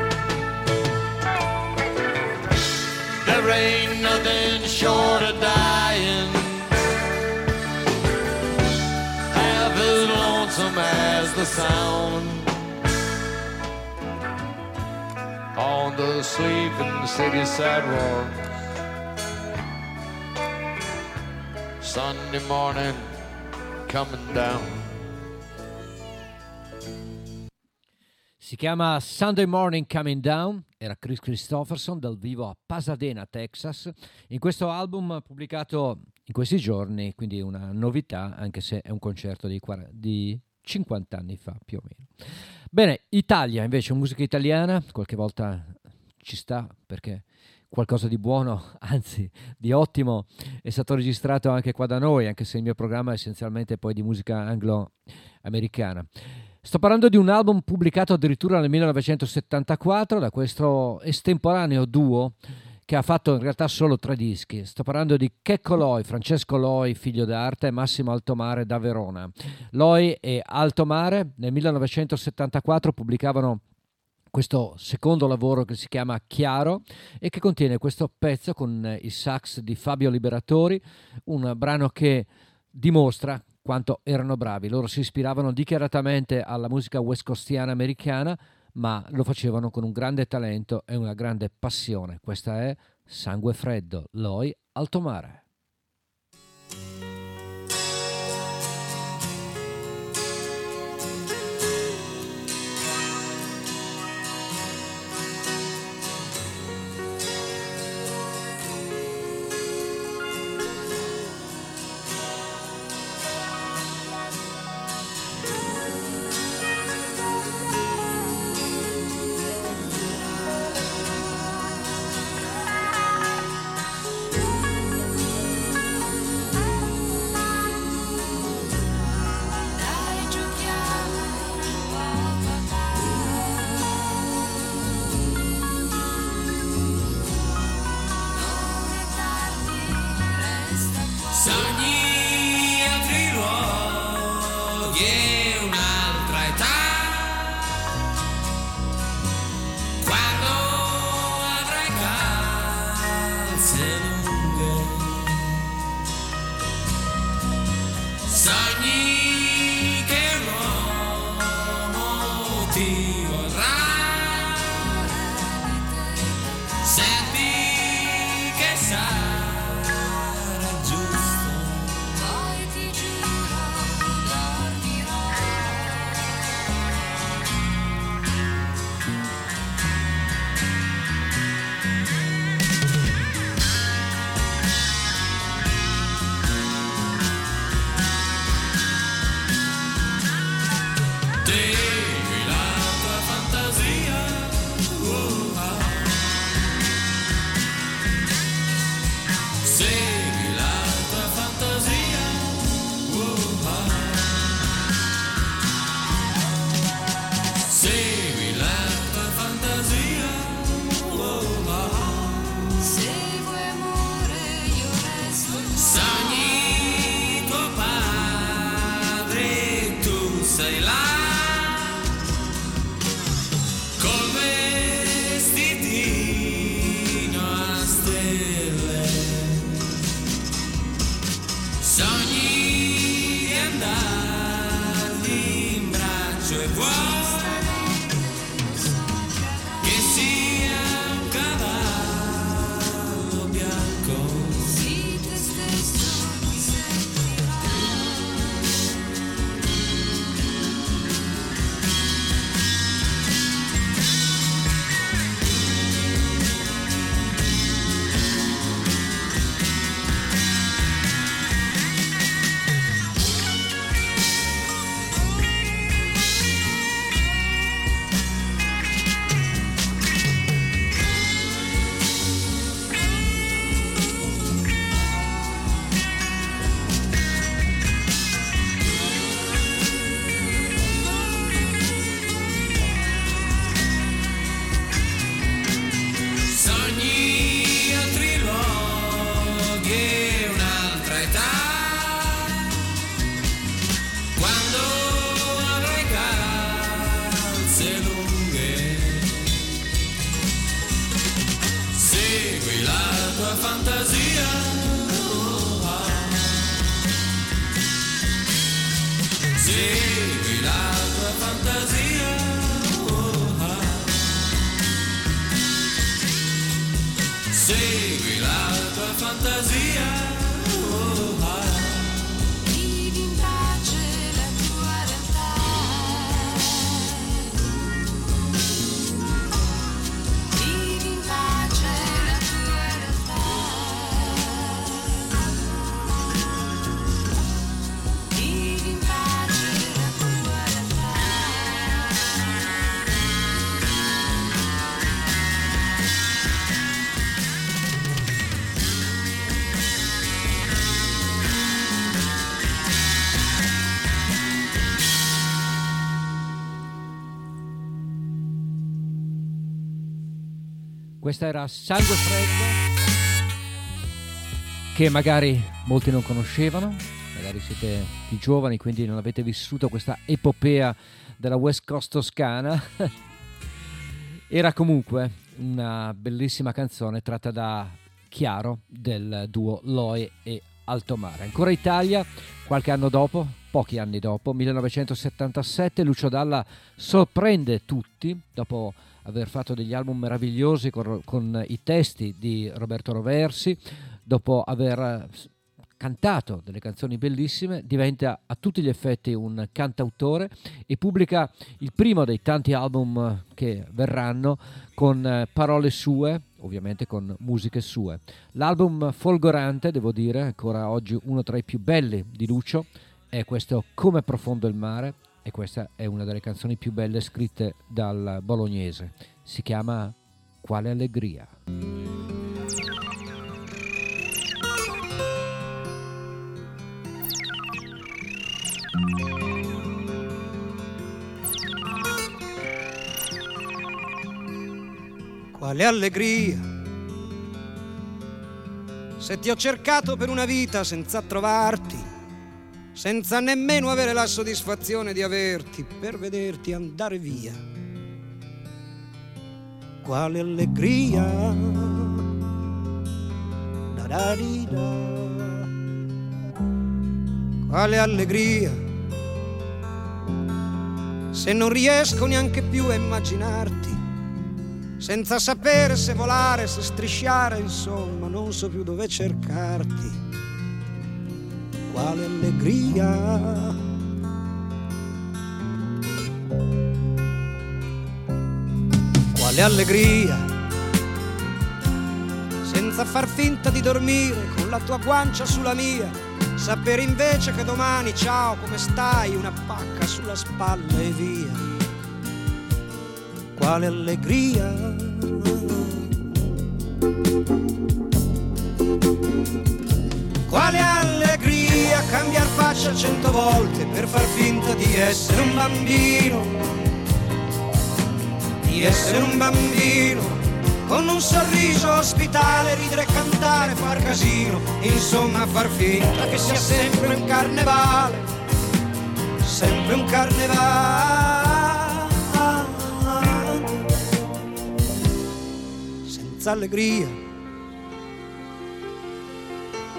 There ain't nothing short of dying half as lonesome as the sound on the sleeping city sidewalk. Sunday morning coming down. Si chiama Sunday Morning Coming Down, era Kris Kristofferson dal vivo a Pasadena, Texas, in questo album pubblicato in questi giorni, quindi una novità, anche se è un concerto di 50 anni fa più o meno. Bene, Italia invece, musica italiana, qualche volta ci sta, perché qualcosa di buono, anzi di ottimo, è stato registrato anche qua da noi, anche se il mio programma è essenzialmente poi di musica anglo-americana. Sto parlando di un album pubblicato addirittura nel 1974 da questo estemporaneo duo che ha fatto in realtà solo 3 dischi. Sto parlando di Checco Loi, Francesco Loi, figlio d'arte, e Massimo Altomare da Verona. Loi e Altomare nel 1974 pubblicavano questo secondo lavoro che si chiama Chiaro e che contiene questo pezzo con il sax di Fabio Liberatori, un brano che dimostra quanto erano bravi. Loro si ispiravano dichiaratamente alla musica west coastiana americana, ma lo facevano con un grande talento e una grande passione. Questa è Sangue Freddo, Loi Altomare. Questa era Sangue Freddo, che magari molti non conoscevano, magari siete più giovani quindi non avete vissuto questa epopea della West Coast toscana. Era comunque una bellissima canzone tratta da Chiaro del duo Loe e Altomare. Ancora Italia, qualche anno dopo, pochi anni dopo, 1977, Lucio Dalla sorprende tutti dopo aver fatto degli album meravigliosi con i testi di Roberto Roversi, dopo aver cantato delle canzoni bellissime, diventa a tutti gli effetti un cantautore e pubblica il primo dei tanti album che verranno con parole sue, ovviamente con musiche sue. L'album folgorante, devo dire, ancora oggi uno tra i più belli di Lucio, è questo Come profondo il mare, e questa è una delle canzoni più belle scritte dal bolognese. Si chiama Quale allegria. Quale allegria, se ti ho cercato per una vita senza trovarti, senza nemmeno avere la soddisfazione di averti, per vederti andare via. Quale allegria, da da di da. Quale allegria, se non riesco neanche più a immaginarti, senza sapere se volare, se strisciare, insomma non so più dove cercarti. Quale allegria. Quale allegria, senza far finta di dormire, con la tua guancia sulla mia, sapere invece che domani, ciao come stai, una pacca sulla spalla e via. Quale allegria. Quale allegria, cambiar faccia 100 volte per far finta di essere un bambino, di essere un bambino, con un sorriso ospitale, ridere, cantare, far casino, insomma far finta che sia sempre un carnevale, sempre un carnevale. Allegria,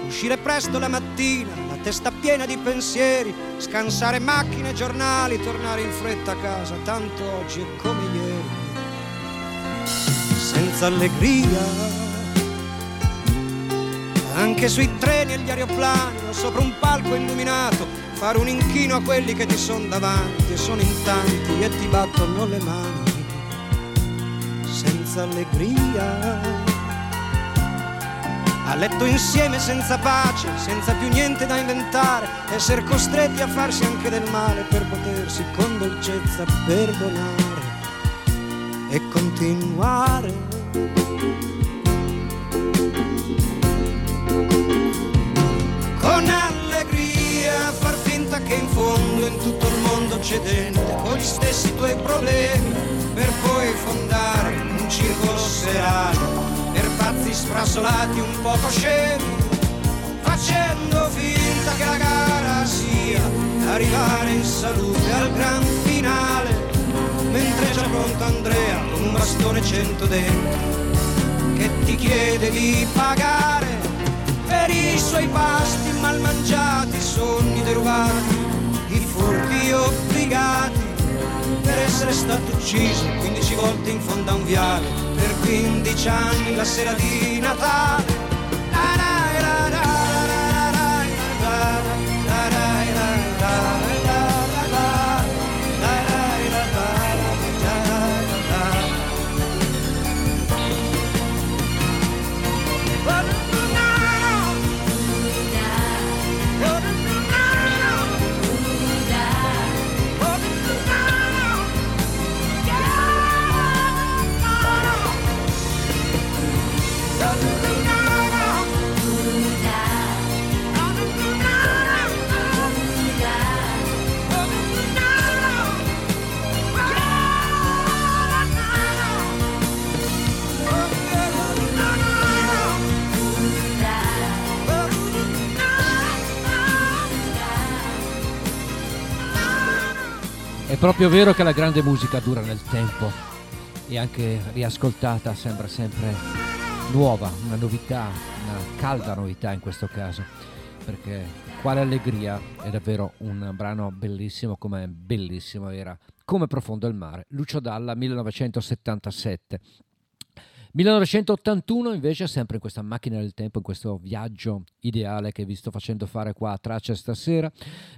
uscire presto la mattina, la testa piena di pensieri, scansare macchine e giornali, tornare in fretta a casa, tanto oggi è come ieri. Senza allegria, anche sui treni e gli aeroplani o sopra un palco illuminato, fare un inchino a quelli che ti son davanti e sono in tanti e ti battono le mani. Senza allegria, a letto insieme senza pace, senza più niente da inventare, essere costretti a farsi anche del male per potersi con dolcezza perdonare e continuare. Con allegria far finta che in fondo in tutto il mondo c'è dentro con gli stessi tuoi problemi, per poi fondare un circolo serale per pazzi sfrasolati un poco scemi, facendo finta che la gara sia arrivare in salute al gran finale, mentre già pronto Andrea con un bastone 100 denti che ti chiede di pagare per i suoi pasti malmangiati, i sogni derubati, i furti obbligati, per essere stato ucciso 15 volte in fondo a un viale per 15 anni la sera di Natale. No! È proprio vero che la grande musica dura nel tempo e anche riascoltata sembra sempre nuova, una novità, una calda novità in questo caso, perché Quale Allegria è davvero un brano bellissimo, come bellissimo era Come profondo il mare, Lucio Dalla, 1977. 1981 invece, sempre in questa macchina del tempo, in questo viaggio ideale che vi sto facendo fare qua a Tracce stasera,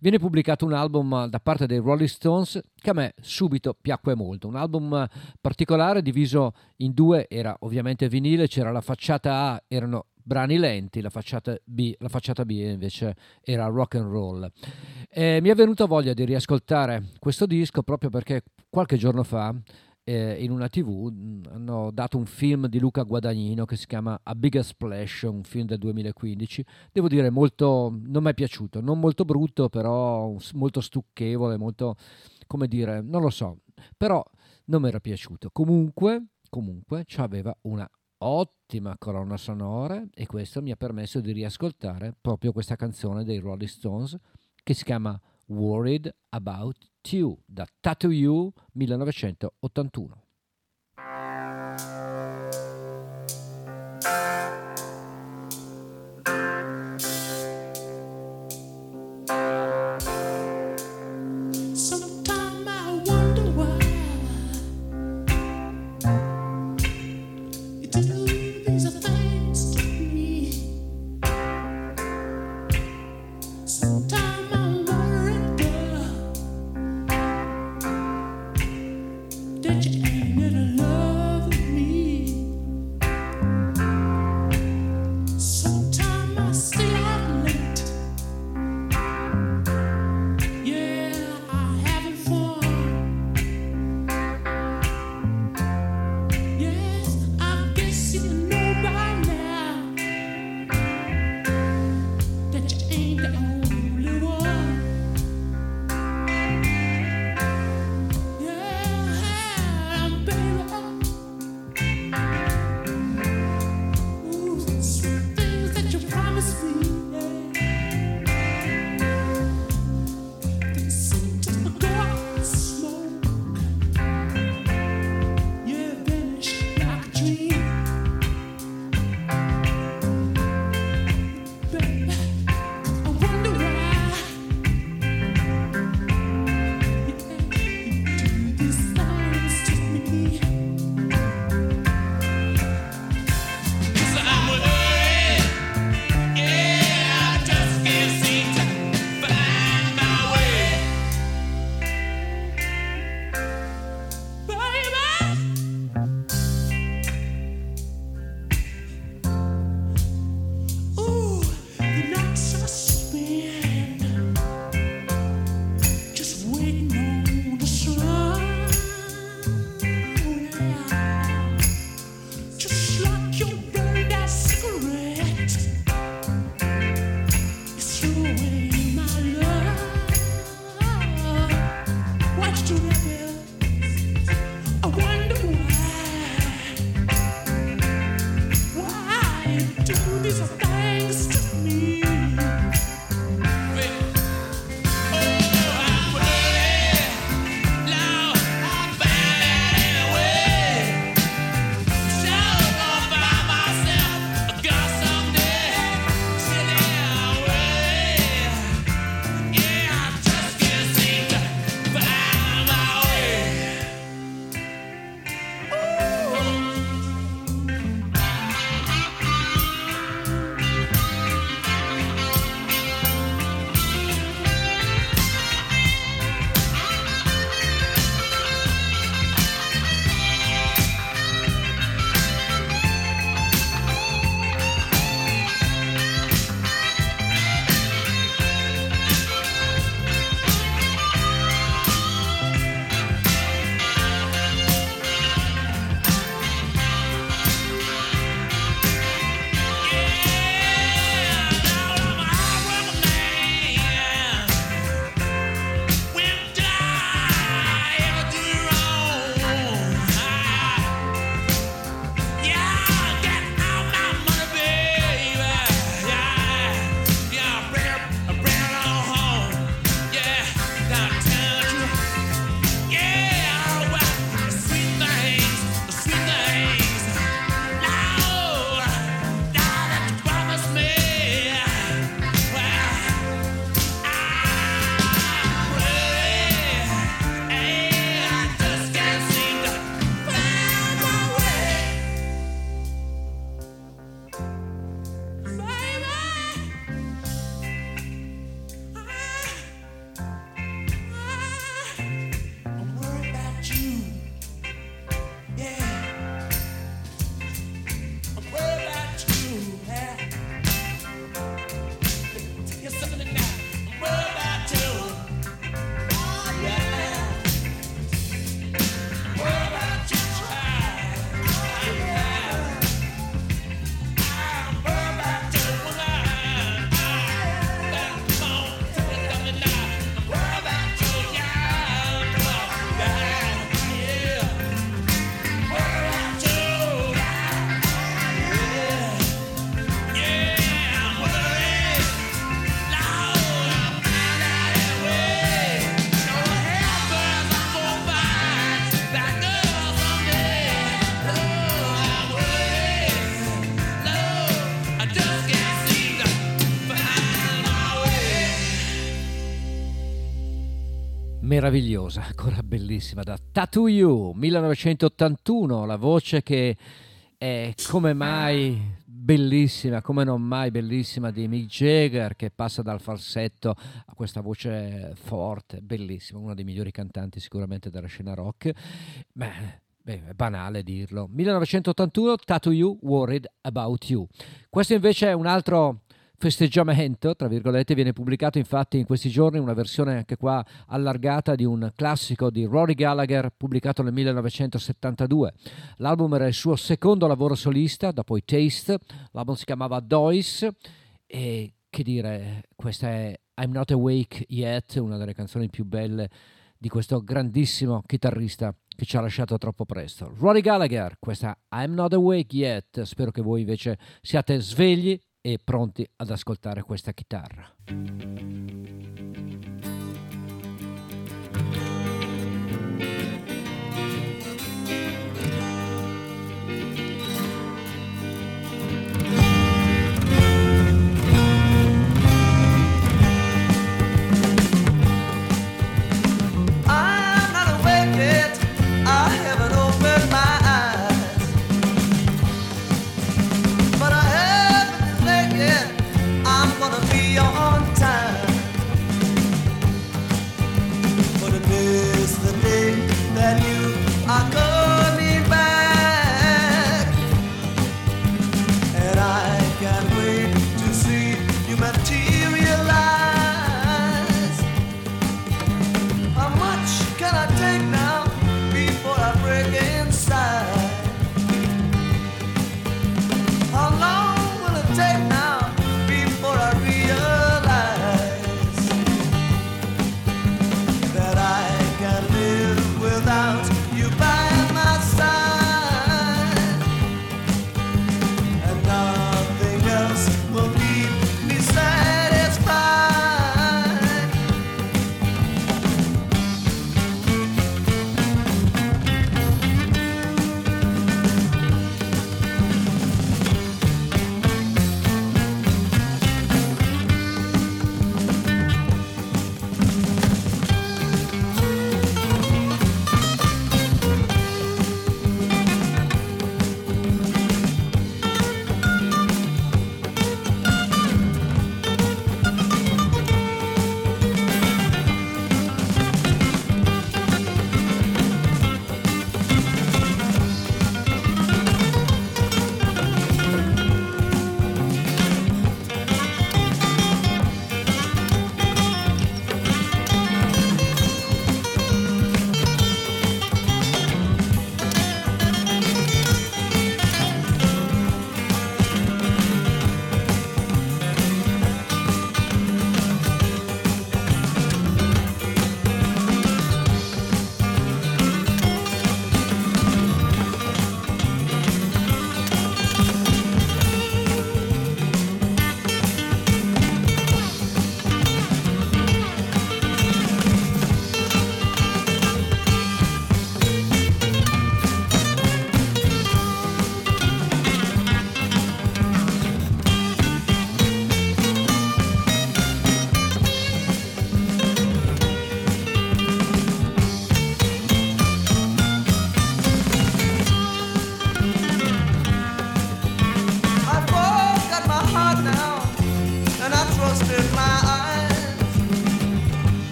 viene pubblicato un album da parte dei Rolling Stones che a me subito piacque molto, un album particolare diviso in due, era ovviamente vinile, c'era la facciata A, erano brani lenti, la facciata B invece era rock and roll. Mi è venuta voglia di riascoltare questo disco proprio perché qualche giorno fa in una TV hanno dato un film di Luca Guadagnino che si chiama A Bigger Splash, un film del 2015, devo dire molto, non mi è piaciuto, non molto brutto però molto stucchevole, molto, come dire, non lo so, però non mi era piaciuto. Comunque c'aveva una ottima colonna sonora e questo mi ha permesso di riascoltare proprio questa canzone dei Rolling Stones che si chiama Worried About You, da Tattoo You, 1981. Did you meravigliosa, ancora bellissima, da Tattoo You 1981, la voce che è come mai bellissima, come non mai bellissima, di Mick Jagger, che passa dal falsetto a questa voce forte, bellissima, uno dei migliori cantanti sicuramente della scena rock. Beh, è banale dirlo. 1981, Tattoo You, Worried About You. Questo invece è un altro festeggiamento, tra virgolette. Viene pubblicato infatti in questi giorni una versione anche qua allargata di un classico di Rory Gallagher pubblicato nel 1972. L'album era il suo secondo lavoro solista dopo i Taste. L'album si chiamava Dois e che dire, questa è I'm Not Awake Yet, una delle canzoni più belle di questo grandissimo chitarrista che ci ha lasciato troppo presto. Rory Gallagher, questa I'm Not Awake Yet. Spero che voi invece siate svegli e pronti ad ascoltare questa chitarra. I'm not awake yet, I haven't opened my eyes, but I have I'm gonna be on time.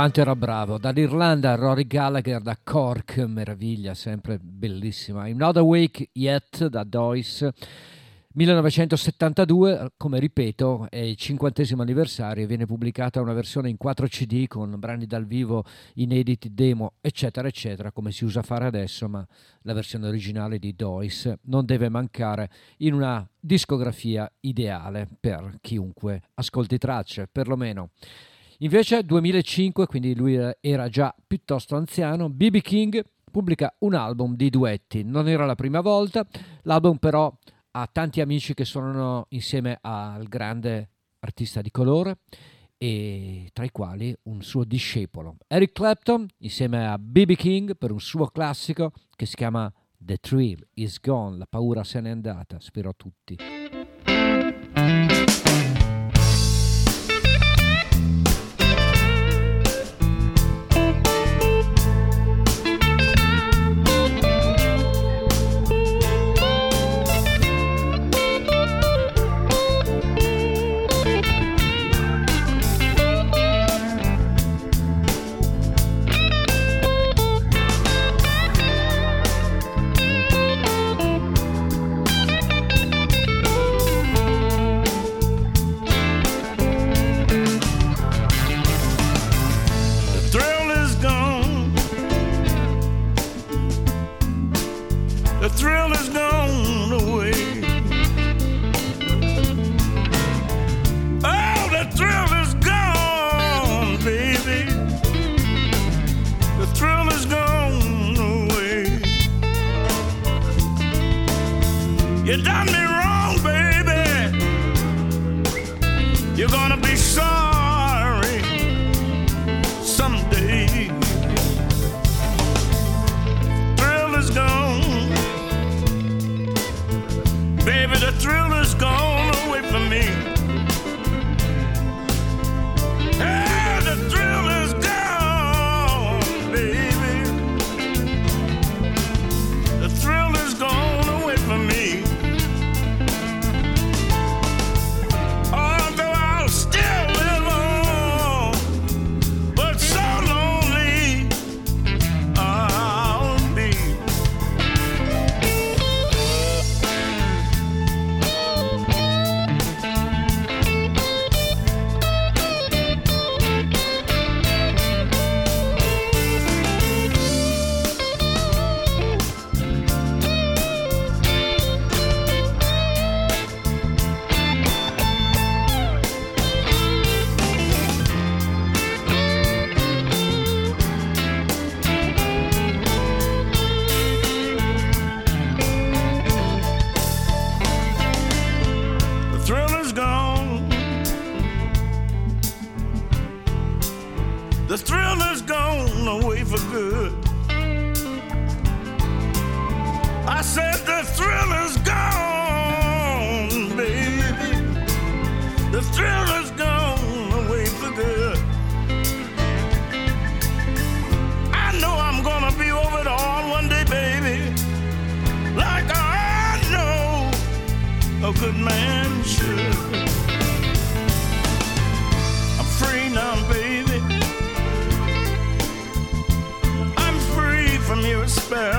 quanto era bravo, dall'Irlanda Rory Gallagher, da Cork, meraviglia sempre bellissima, I'm Not Awake Yet da Dois, 1972, come ripeto è il 50° anniversario e viene pubblicata una versione in 4 CD con brani dal vivo, inediti, demo eccetera eccetera, come si usa fare adesso, ma la versione originale di Dois non deve mancare in una discografia ideale per chiunque ascolti tracce, perlomeno. Invece 2005, quindi lui era già piuttosto anziano, B.B. King pubblica un album di duetti, non era la prima volta, l'album però ha tanti amici che suonano insieme al grande artista di colore e tra i quali un suo discepolo, Eric Clapton, insieme a B.B. King per un suo classico che si chiama The Thrill Is Gone, la paura se n'è andata, spero tutti. Spell.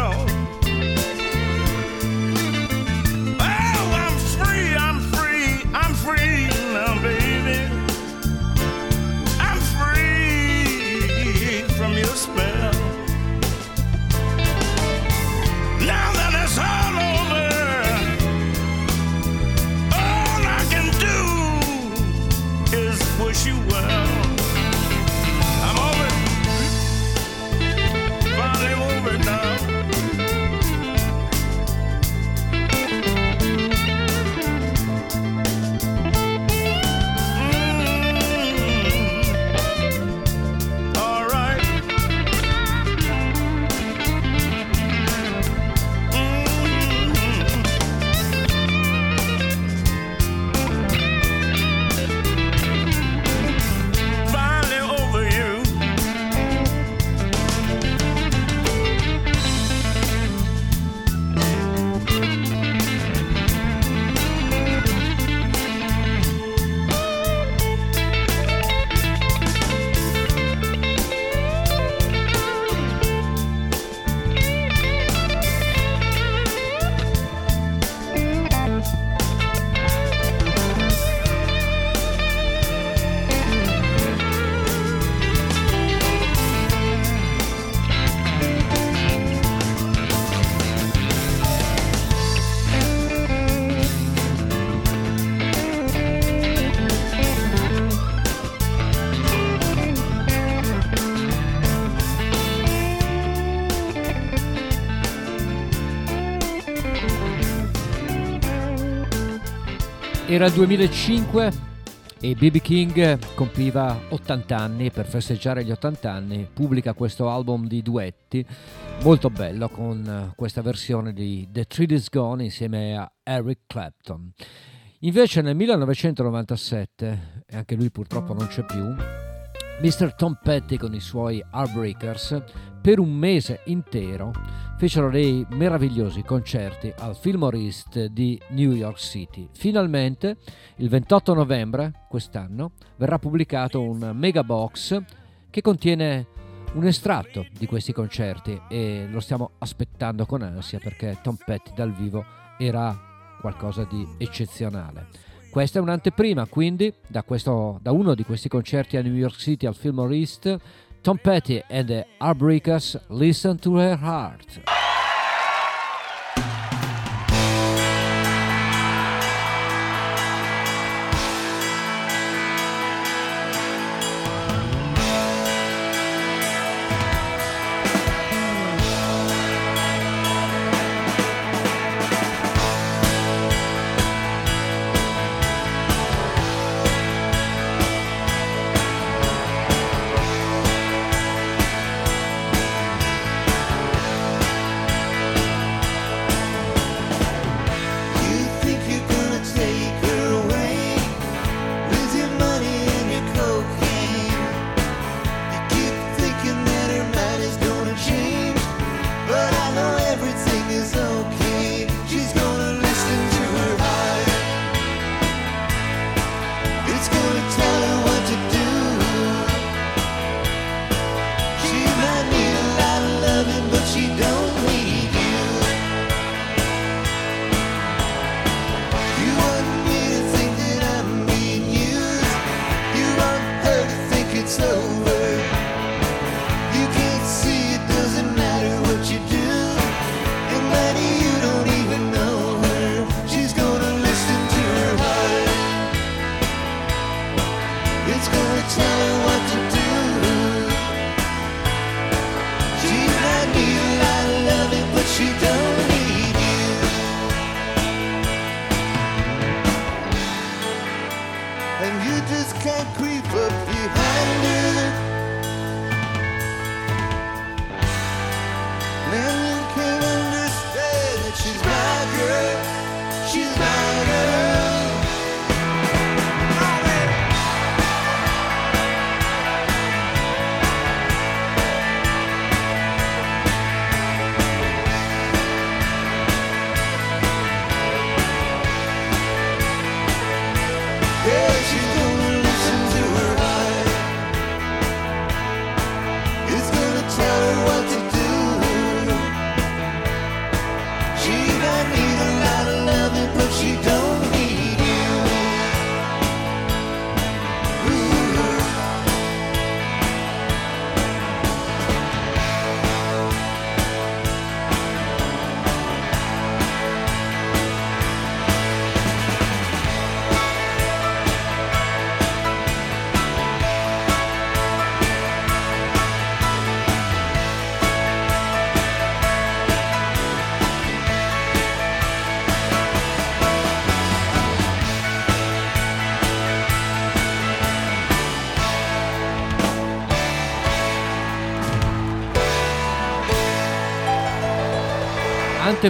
Era il 2005 e B.B. King compiva 80 anni, per festeggiare gli 80 anni pubblica questo album di duetti molto bello con questa versione di The Thrill Is Gone insieme a Eric Clapton. Invece nel 1997, e anche lui purtroppo non c'è più, Mr. Tom Petty con i suoi Heartbreakers per un mese intero fecero dei meravigliosi concerti al Fillmore East di New York City. Finalmente, il 28 novembre quest'anno, verrà pubblicato un mega box che contiene un estratto di questi concerti e lo stiamo aspettando con ansia perché Tom Petty dal vivo era qualcosa di eccezionale. Questa è un'anteprima, quindi, da uno di questi concerti a New York City al Fillmore East, Tom Petty and the Heartbreakers, Listen to Her Heart.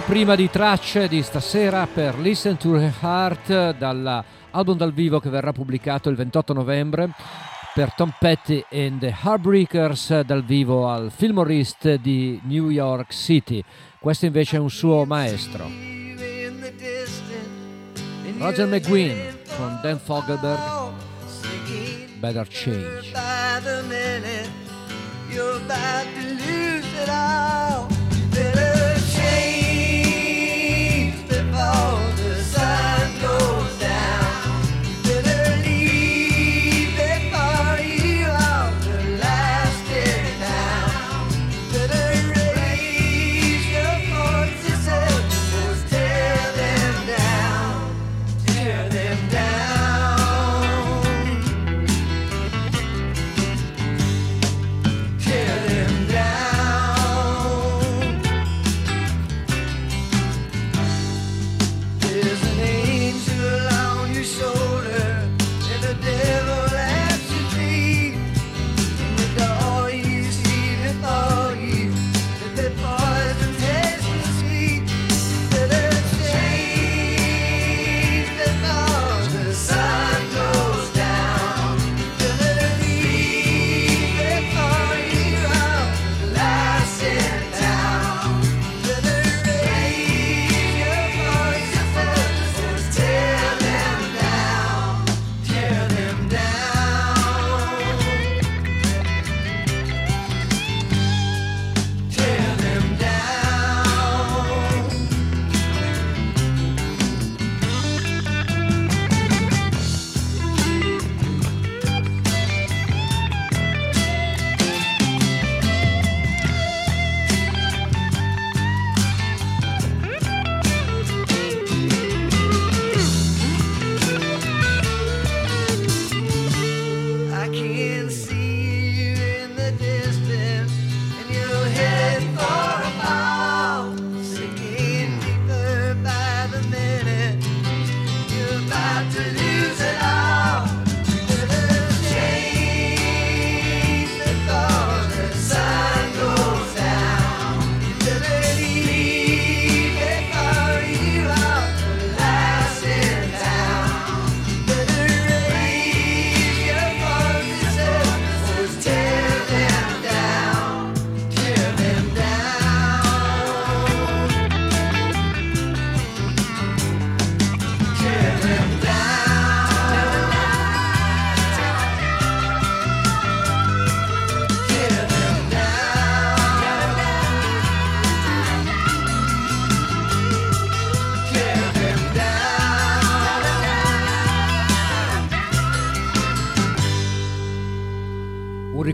Prima di tracce di stasera per Listen to Her Heart dall'album dal vivo che verrà pubblicato il 28 novembre per Tom Petty and the Heartbreakers dal vivo al Fillmore East di New York City. Questo invece è un suo maestro, Roger McGuinn con Dan Fogelberg, Better Change.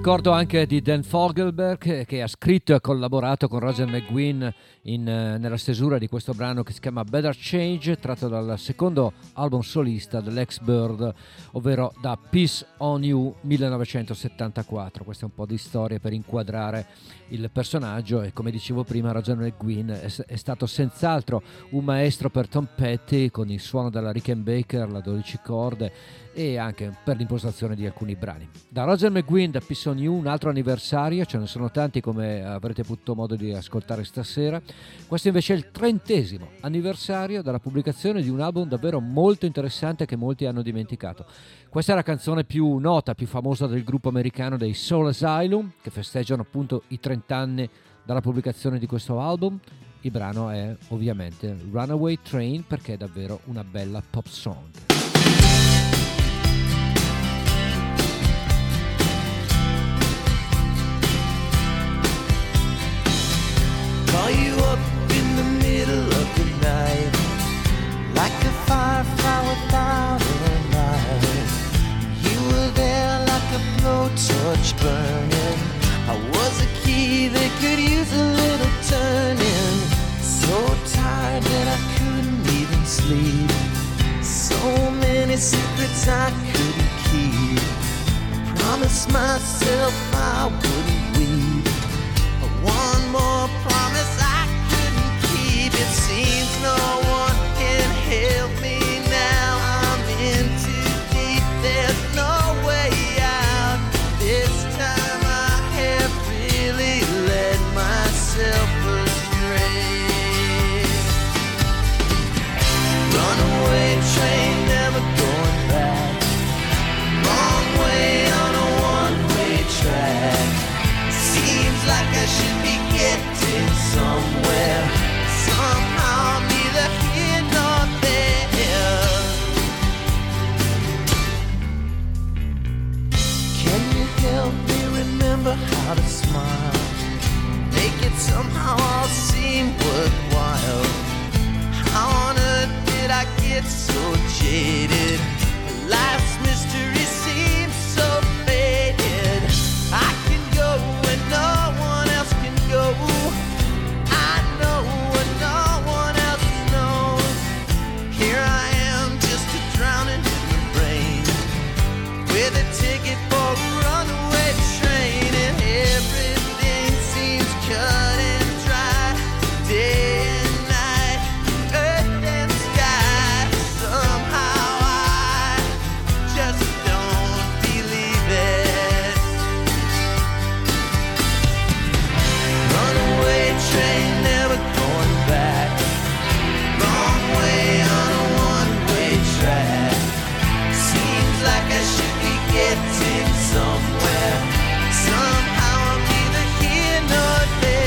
ricordo anche di Dan Fogelberg, che ha scritto e collaborato con Roger McGuinn nella stesura di questo brano che si chiama Better Change, tratto dal secondo album solista dell'ex Bird, ovvero da Peace on You 1974. Questo è un po' di storia per inquadrare il personaggio, e come dicevo prima Roger McGuinn è stato senz'altro un maestro per Tom Petty con il suono della Rickenbacker, la 12 corde, e anche per l'impostazione di alcuni brani. Da Roger McGuinn, da Peace on You, un altro anniversario, ce ne sono tanti come avrete avuto modo di ascoltare stasera. Questo invece è il 30° anniversario dalla pubblicazione di un album davvero molto interessante che molti hanno dimenticato. Questa è la canzone più nota, più famosa del gruppo americano dei Soul Asylum, che festeggiano appunto i 30 anni dalla pubblicazione di questo album. Il brano è ovviamente Runaway Train, perché è davvero una bella pop song. Call you up in the middle of the night, like a firefly without a light. You were there like a blowtorch burning. I was a key that could use a little turning. So tired that I couldn't even sleep. So many secrets I couldn't keep. I promised myself I wouldn't weep. One more promise I couldn't keep. It seems no one can help me now. I'm in too deep, there's no way out. This time I have really led myself astray. Runaway train, never going back. Wrong way on a one-way track. Seems like I should be getting somewhere. Somehow neither here nor there. Can you help me remember how to smile? Make it somehow all seem worthwhile. How on earth did I get so jaded? Life's mystery seems so faded. I can go and know go. I know what no one else knows. Here I am, just a drowning in the rain, with a ticket for a runaway train, and everything seems cut and dry. Day and night, earth and sky. Somehow I just don't believe it. Train never going back. Wrong way on a one-way track. Seems like I should be getting somewhere. Somehow I'm neither here nor there.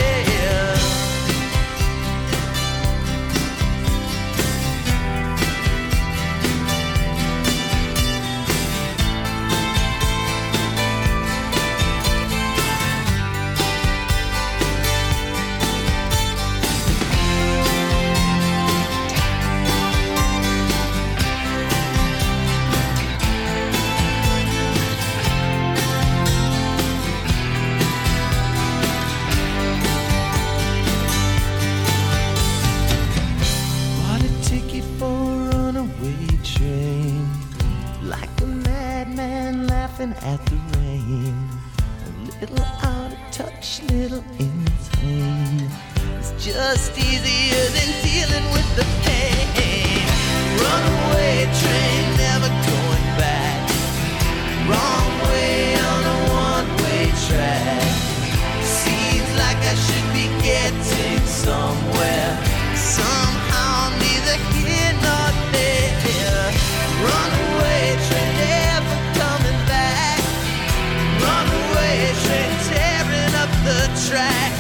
At the rain, a little out of touch, little in pain. It's just easier than dealing with the pain. Runaway train, never going back. Wrong way on a one-way track. Seems like I should be getting somewhere. Somehow neither here nor there. Runaway train, never coming back. Runaway train tearing up the track.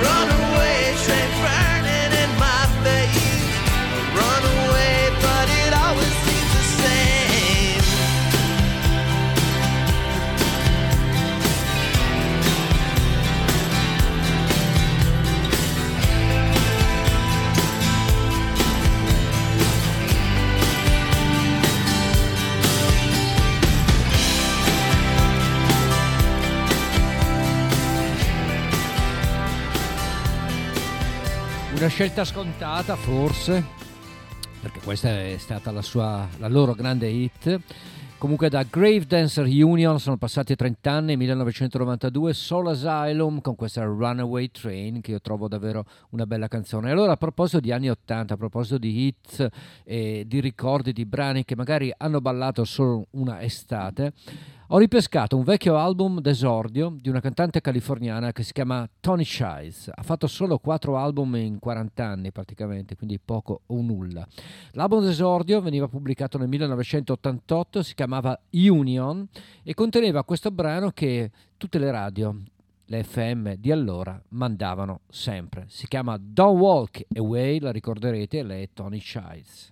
Runaway train burning in my face. Runaway, but it always seems Una scelta scontata forse, perché questa è stata la loro grande hit. Comunque da Grave Dancer Union sono passati 30 anni, 1992, Soul Asylum con questa Runaway Train, che io trovo davvero una bella canzone. E allora, a proposito di anni 80, a proposito di hit e di ricordi di brani che magari hanno ballato solo una estate, ho ripescato un vecchio album d'esordio di una cantante californiana che si chiama Tony Shiles. Ha fatto solo 4 album in 40 anni praticamente, quindi poco o nulla. L'album d'esordio veniva pubblicato nel 1988, si chiamava Union e conteneva questo brano che tutte le radio, le FM di allora, mandavano sempre. Si chiama Don't Walk Away, la ricorderete, lei è Tony Shiles.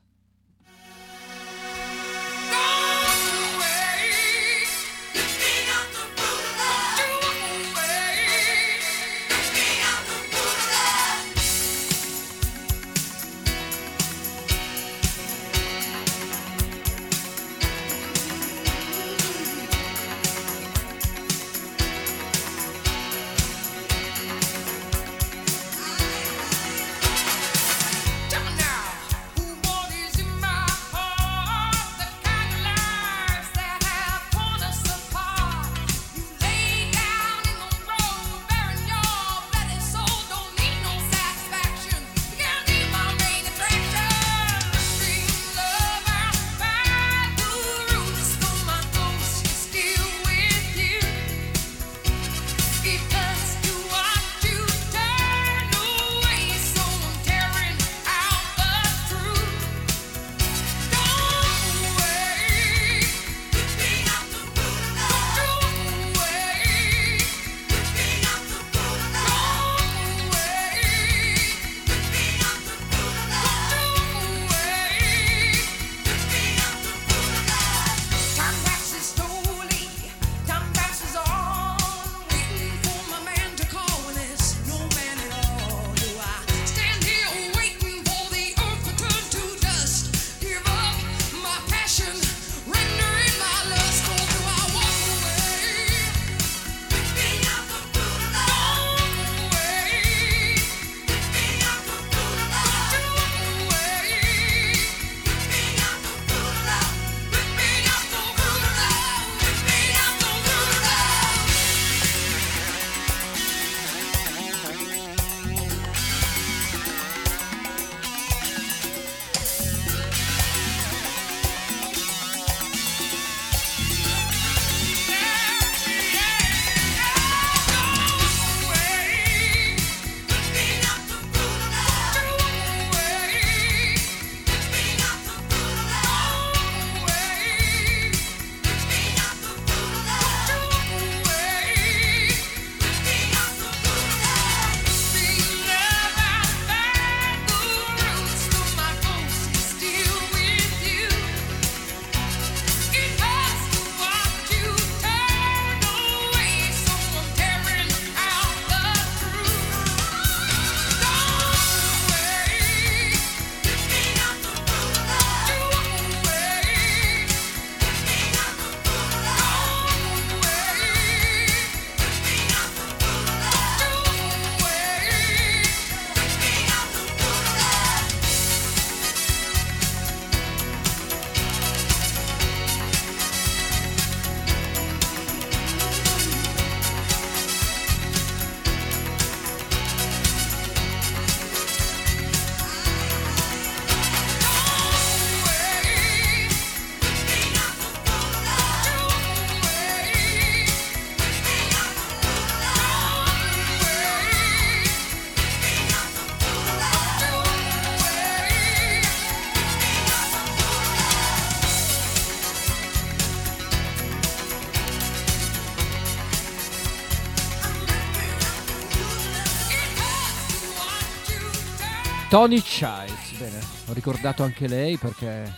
Tony Shiles, bene, ho ricordato anche lei perché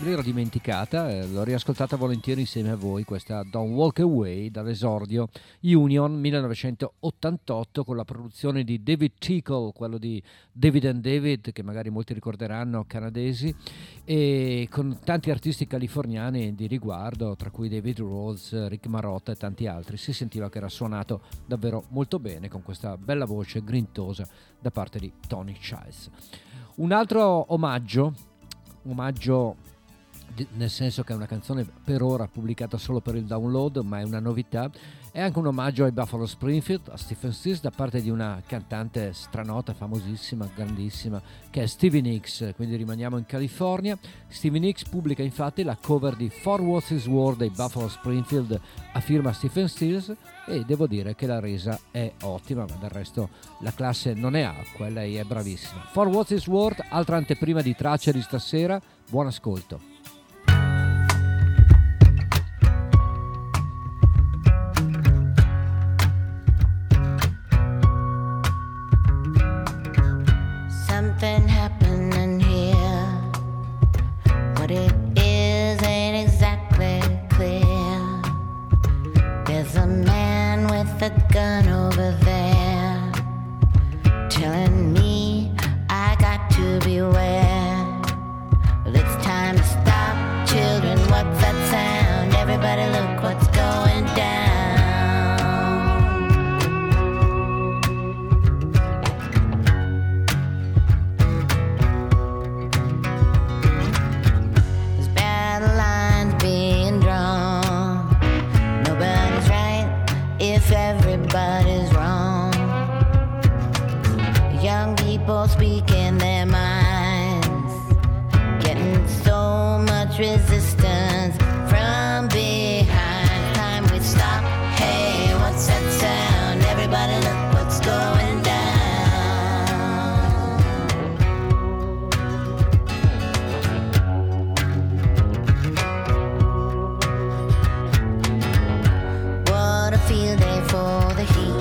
me l'ero dimenticata, l'ho riascoltata volentieri insieme a voi, questa Don't Walk Away dall'esordio Union 1988 con la produzione di David Tickle, quello di David and David, che magari molti ricorderanno, canadesi, e con tanti artisti californiani di riguardo, tra cui David Rhodes, Rick Marotta e tanti altri. Si sentiva che era suonato davvero molto bene con questa bella voce grintosa da parte di Tony Childs. Un altro omaggio nel senso che è una canzone per ora pubblicata solo per il download, ma è una novità, è anche un omaggio ai Buffalo Springfield, a Stephen Stills, da parte di una cantante stranota, famosissima, grandissima, che è Stevie Nicks. Quindi rimaniamo in California. Stevie Nicks pubblica infatti la cover di For What's His World dei Buffalo Springfield a firma Stephen Stills, e devo dire che la resa è ottima, ma del resto la classe non ne ha, quella è bravissima. For What's His World, altra anteprima di tracce di stasera, buon ascolto. Something happening here, what it is ain't exactly clear. There's a man with a gun over there, telling me I got to beware. Well, it's time to stop, children, what's that sound? Everybody look what's going down. People speaking their minds, getting so much resistance from behind. Time we stop. Hey, what's that sound? Everybody look what's going down. What a field day for the heat.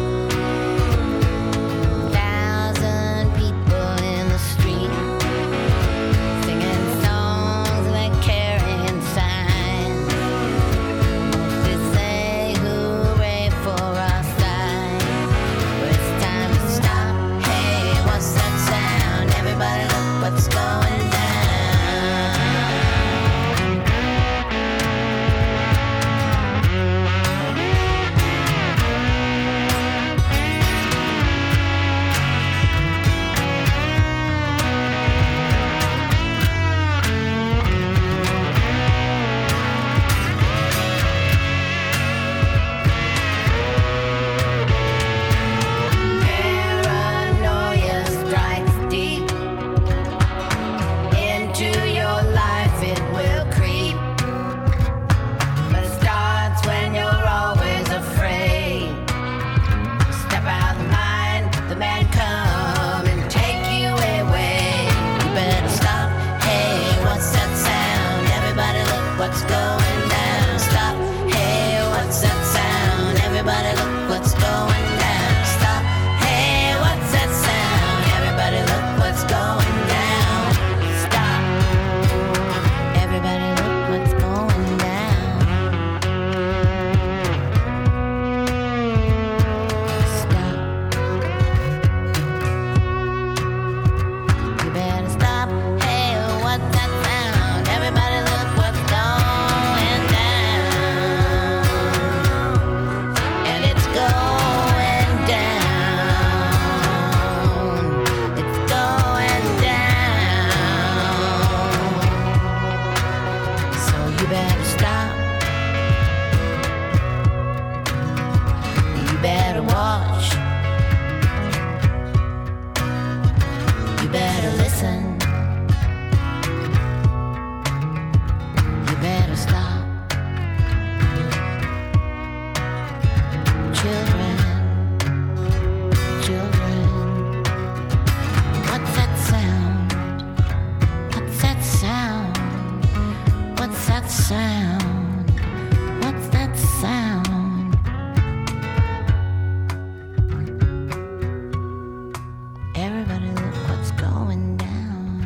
Everybody look what's going down.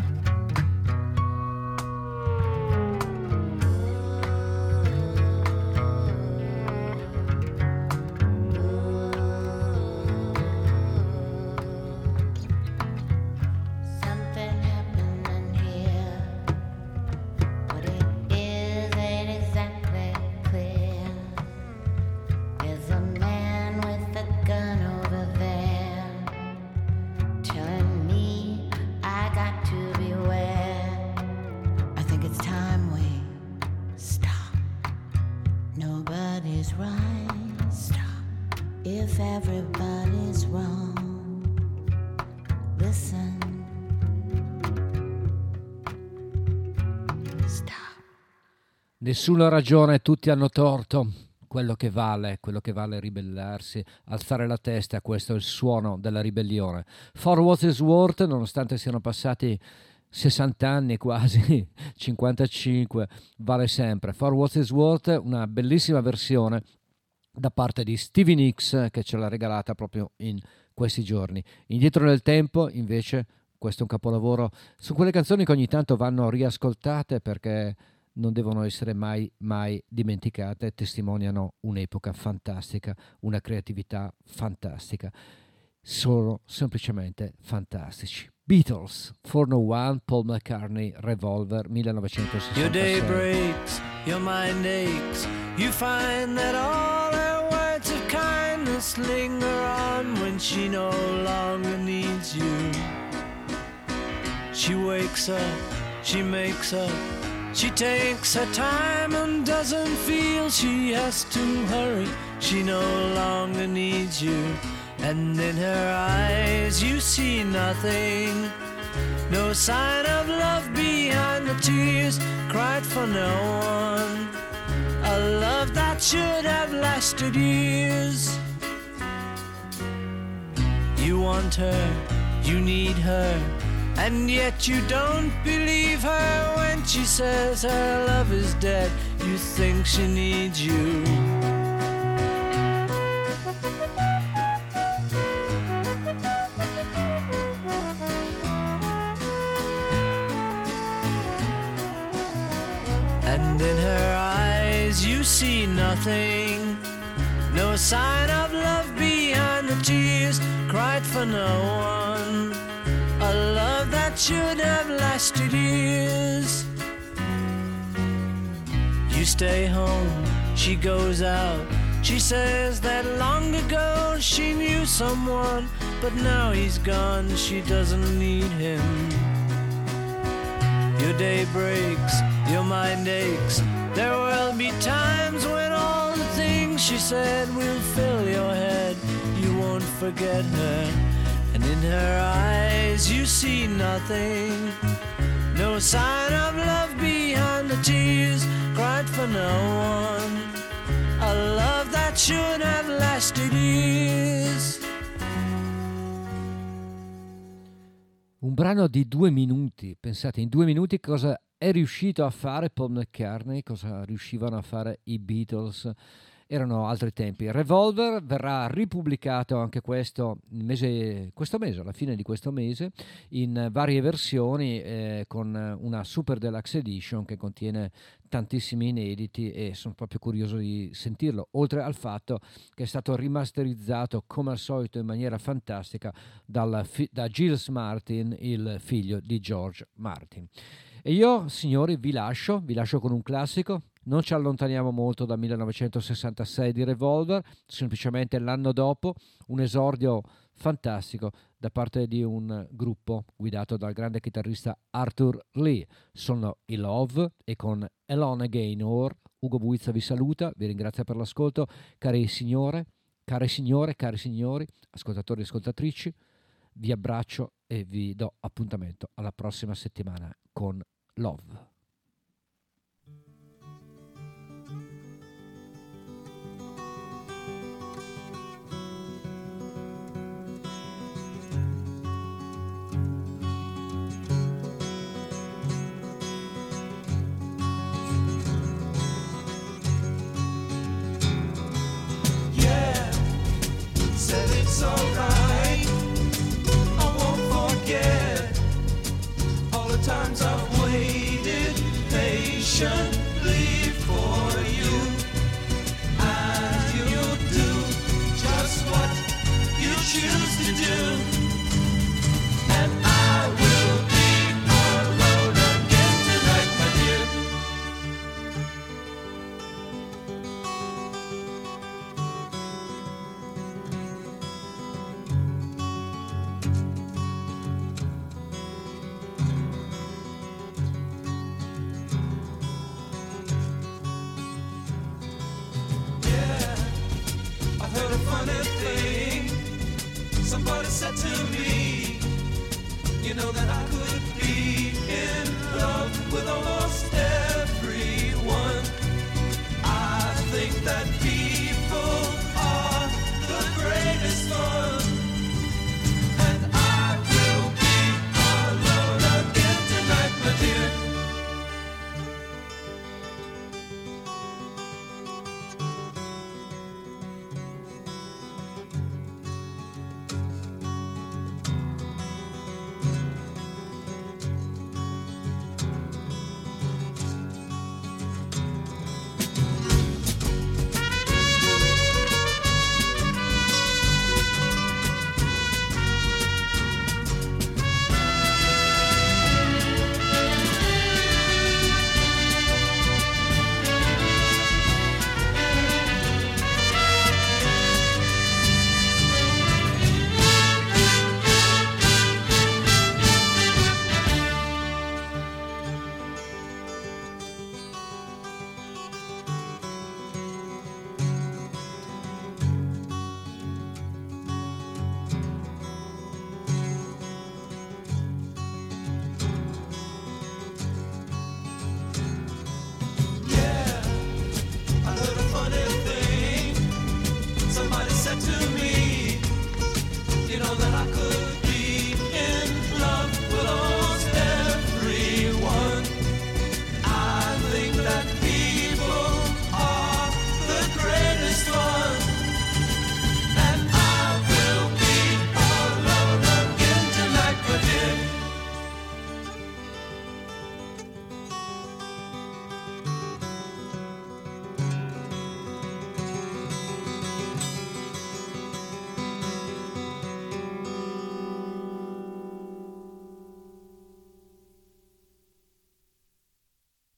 everybody's wrong. Listen. Stop. Nessuno ha ragione, tutti hanno torto. Quello che vale è ribellarsi, alzare la testa, questo è il suono della ribellione. For What Is Worth, nonostante siano passati 60 anni quasi, 55, vale sempre. For What Is Worth, una bellissima versione da parte di Stevie Nicks che ce l'ha regalata proprio in questi giorni. Indietro nel tempo, invece, questo è un capolavoro su quelle canzoni che ogni tanto vanno riascoltate perché non devono essere mai, mai dimenticate, testimoniano un'epoca fantastica, una creatività fantastica. Sono semplicemente fantastici. Beatles, 401, Paul McCartney, Revolver, 1967. Your day breaks, your mind aches, you find that all her words of kindness linger on when she no longer needs you. She wakes up, she makes up, she takes her time and doesn't feel she has to hurry. She no longer needs you. And in her eyes you see nothing, no sign of love behind the tears cried for no one, a love that should have lasted years. You want her, you need her, and yet you don't believe her when she says her love is dead. You think she needs you. And in her eyes you see nothing, no sign of love behind the tears cried for no one, a love that should have lasted years. You stay home, she goes out, she says that long ago she knew someone, but now he's gone, she doesn't need him. Your day breaks, your mind aches, there will be times when all the things she said will fill your head. You won't forget her. In her eyes you see nothing, no sign of love behind the tears cried for no one, a love that should have lasted years. Un brano di 2 minuti, pensate, in 2 minuti cosa è riuscito a fare Paul McCartney, cosa riuscivano a fare i Beatles. Erano altri tempi. Revolver verrà ripubblicato anche questo mese, alla fine di questo mese, in varie versioni con una Super Deluxe Edition che contiene tantissimi inediti e sono proprio curioso di sentirlo, oltre al fatto che è stato rimasterizzato come al solito in maniera fantastica da Gilles Martin, il figlio di George Martin. E io, signori, vi lascio con un classico. Non ci allontaniamo molto dal 1966 di Revolver, semplicemente l'anno dopo un esordio fantastico da parte di un gruppo guidato dal grande chitarrista Arthur Lee. Sono i Love e con Alone Again. Or Ugo Buizza vi saluta, vi ringrazia per l'ascolto, cari signori, ascoltatori e ascoltatrici, vi abbraccio e vi do appuntamento alla prossima settimana con Love. It's alright, I won't forget all the times I've waited patiently for you, and you'll do just what you choose to do, and I will be alone again tonight, my dear. you know that I could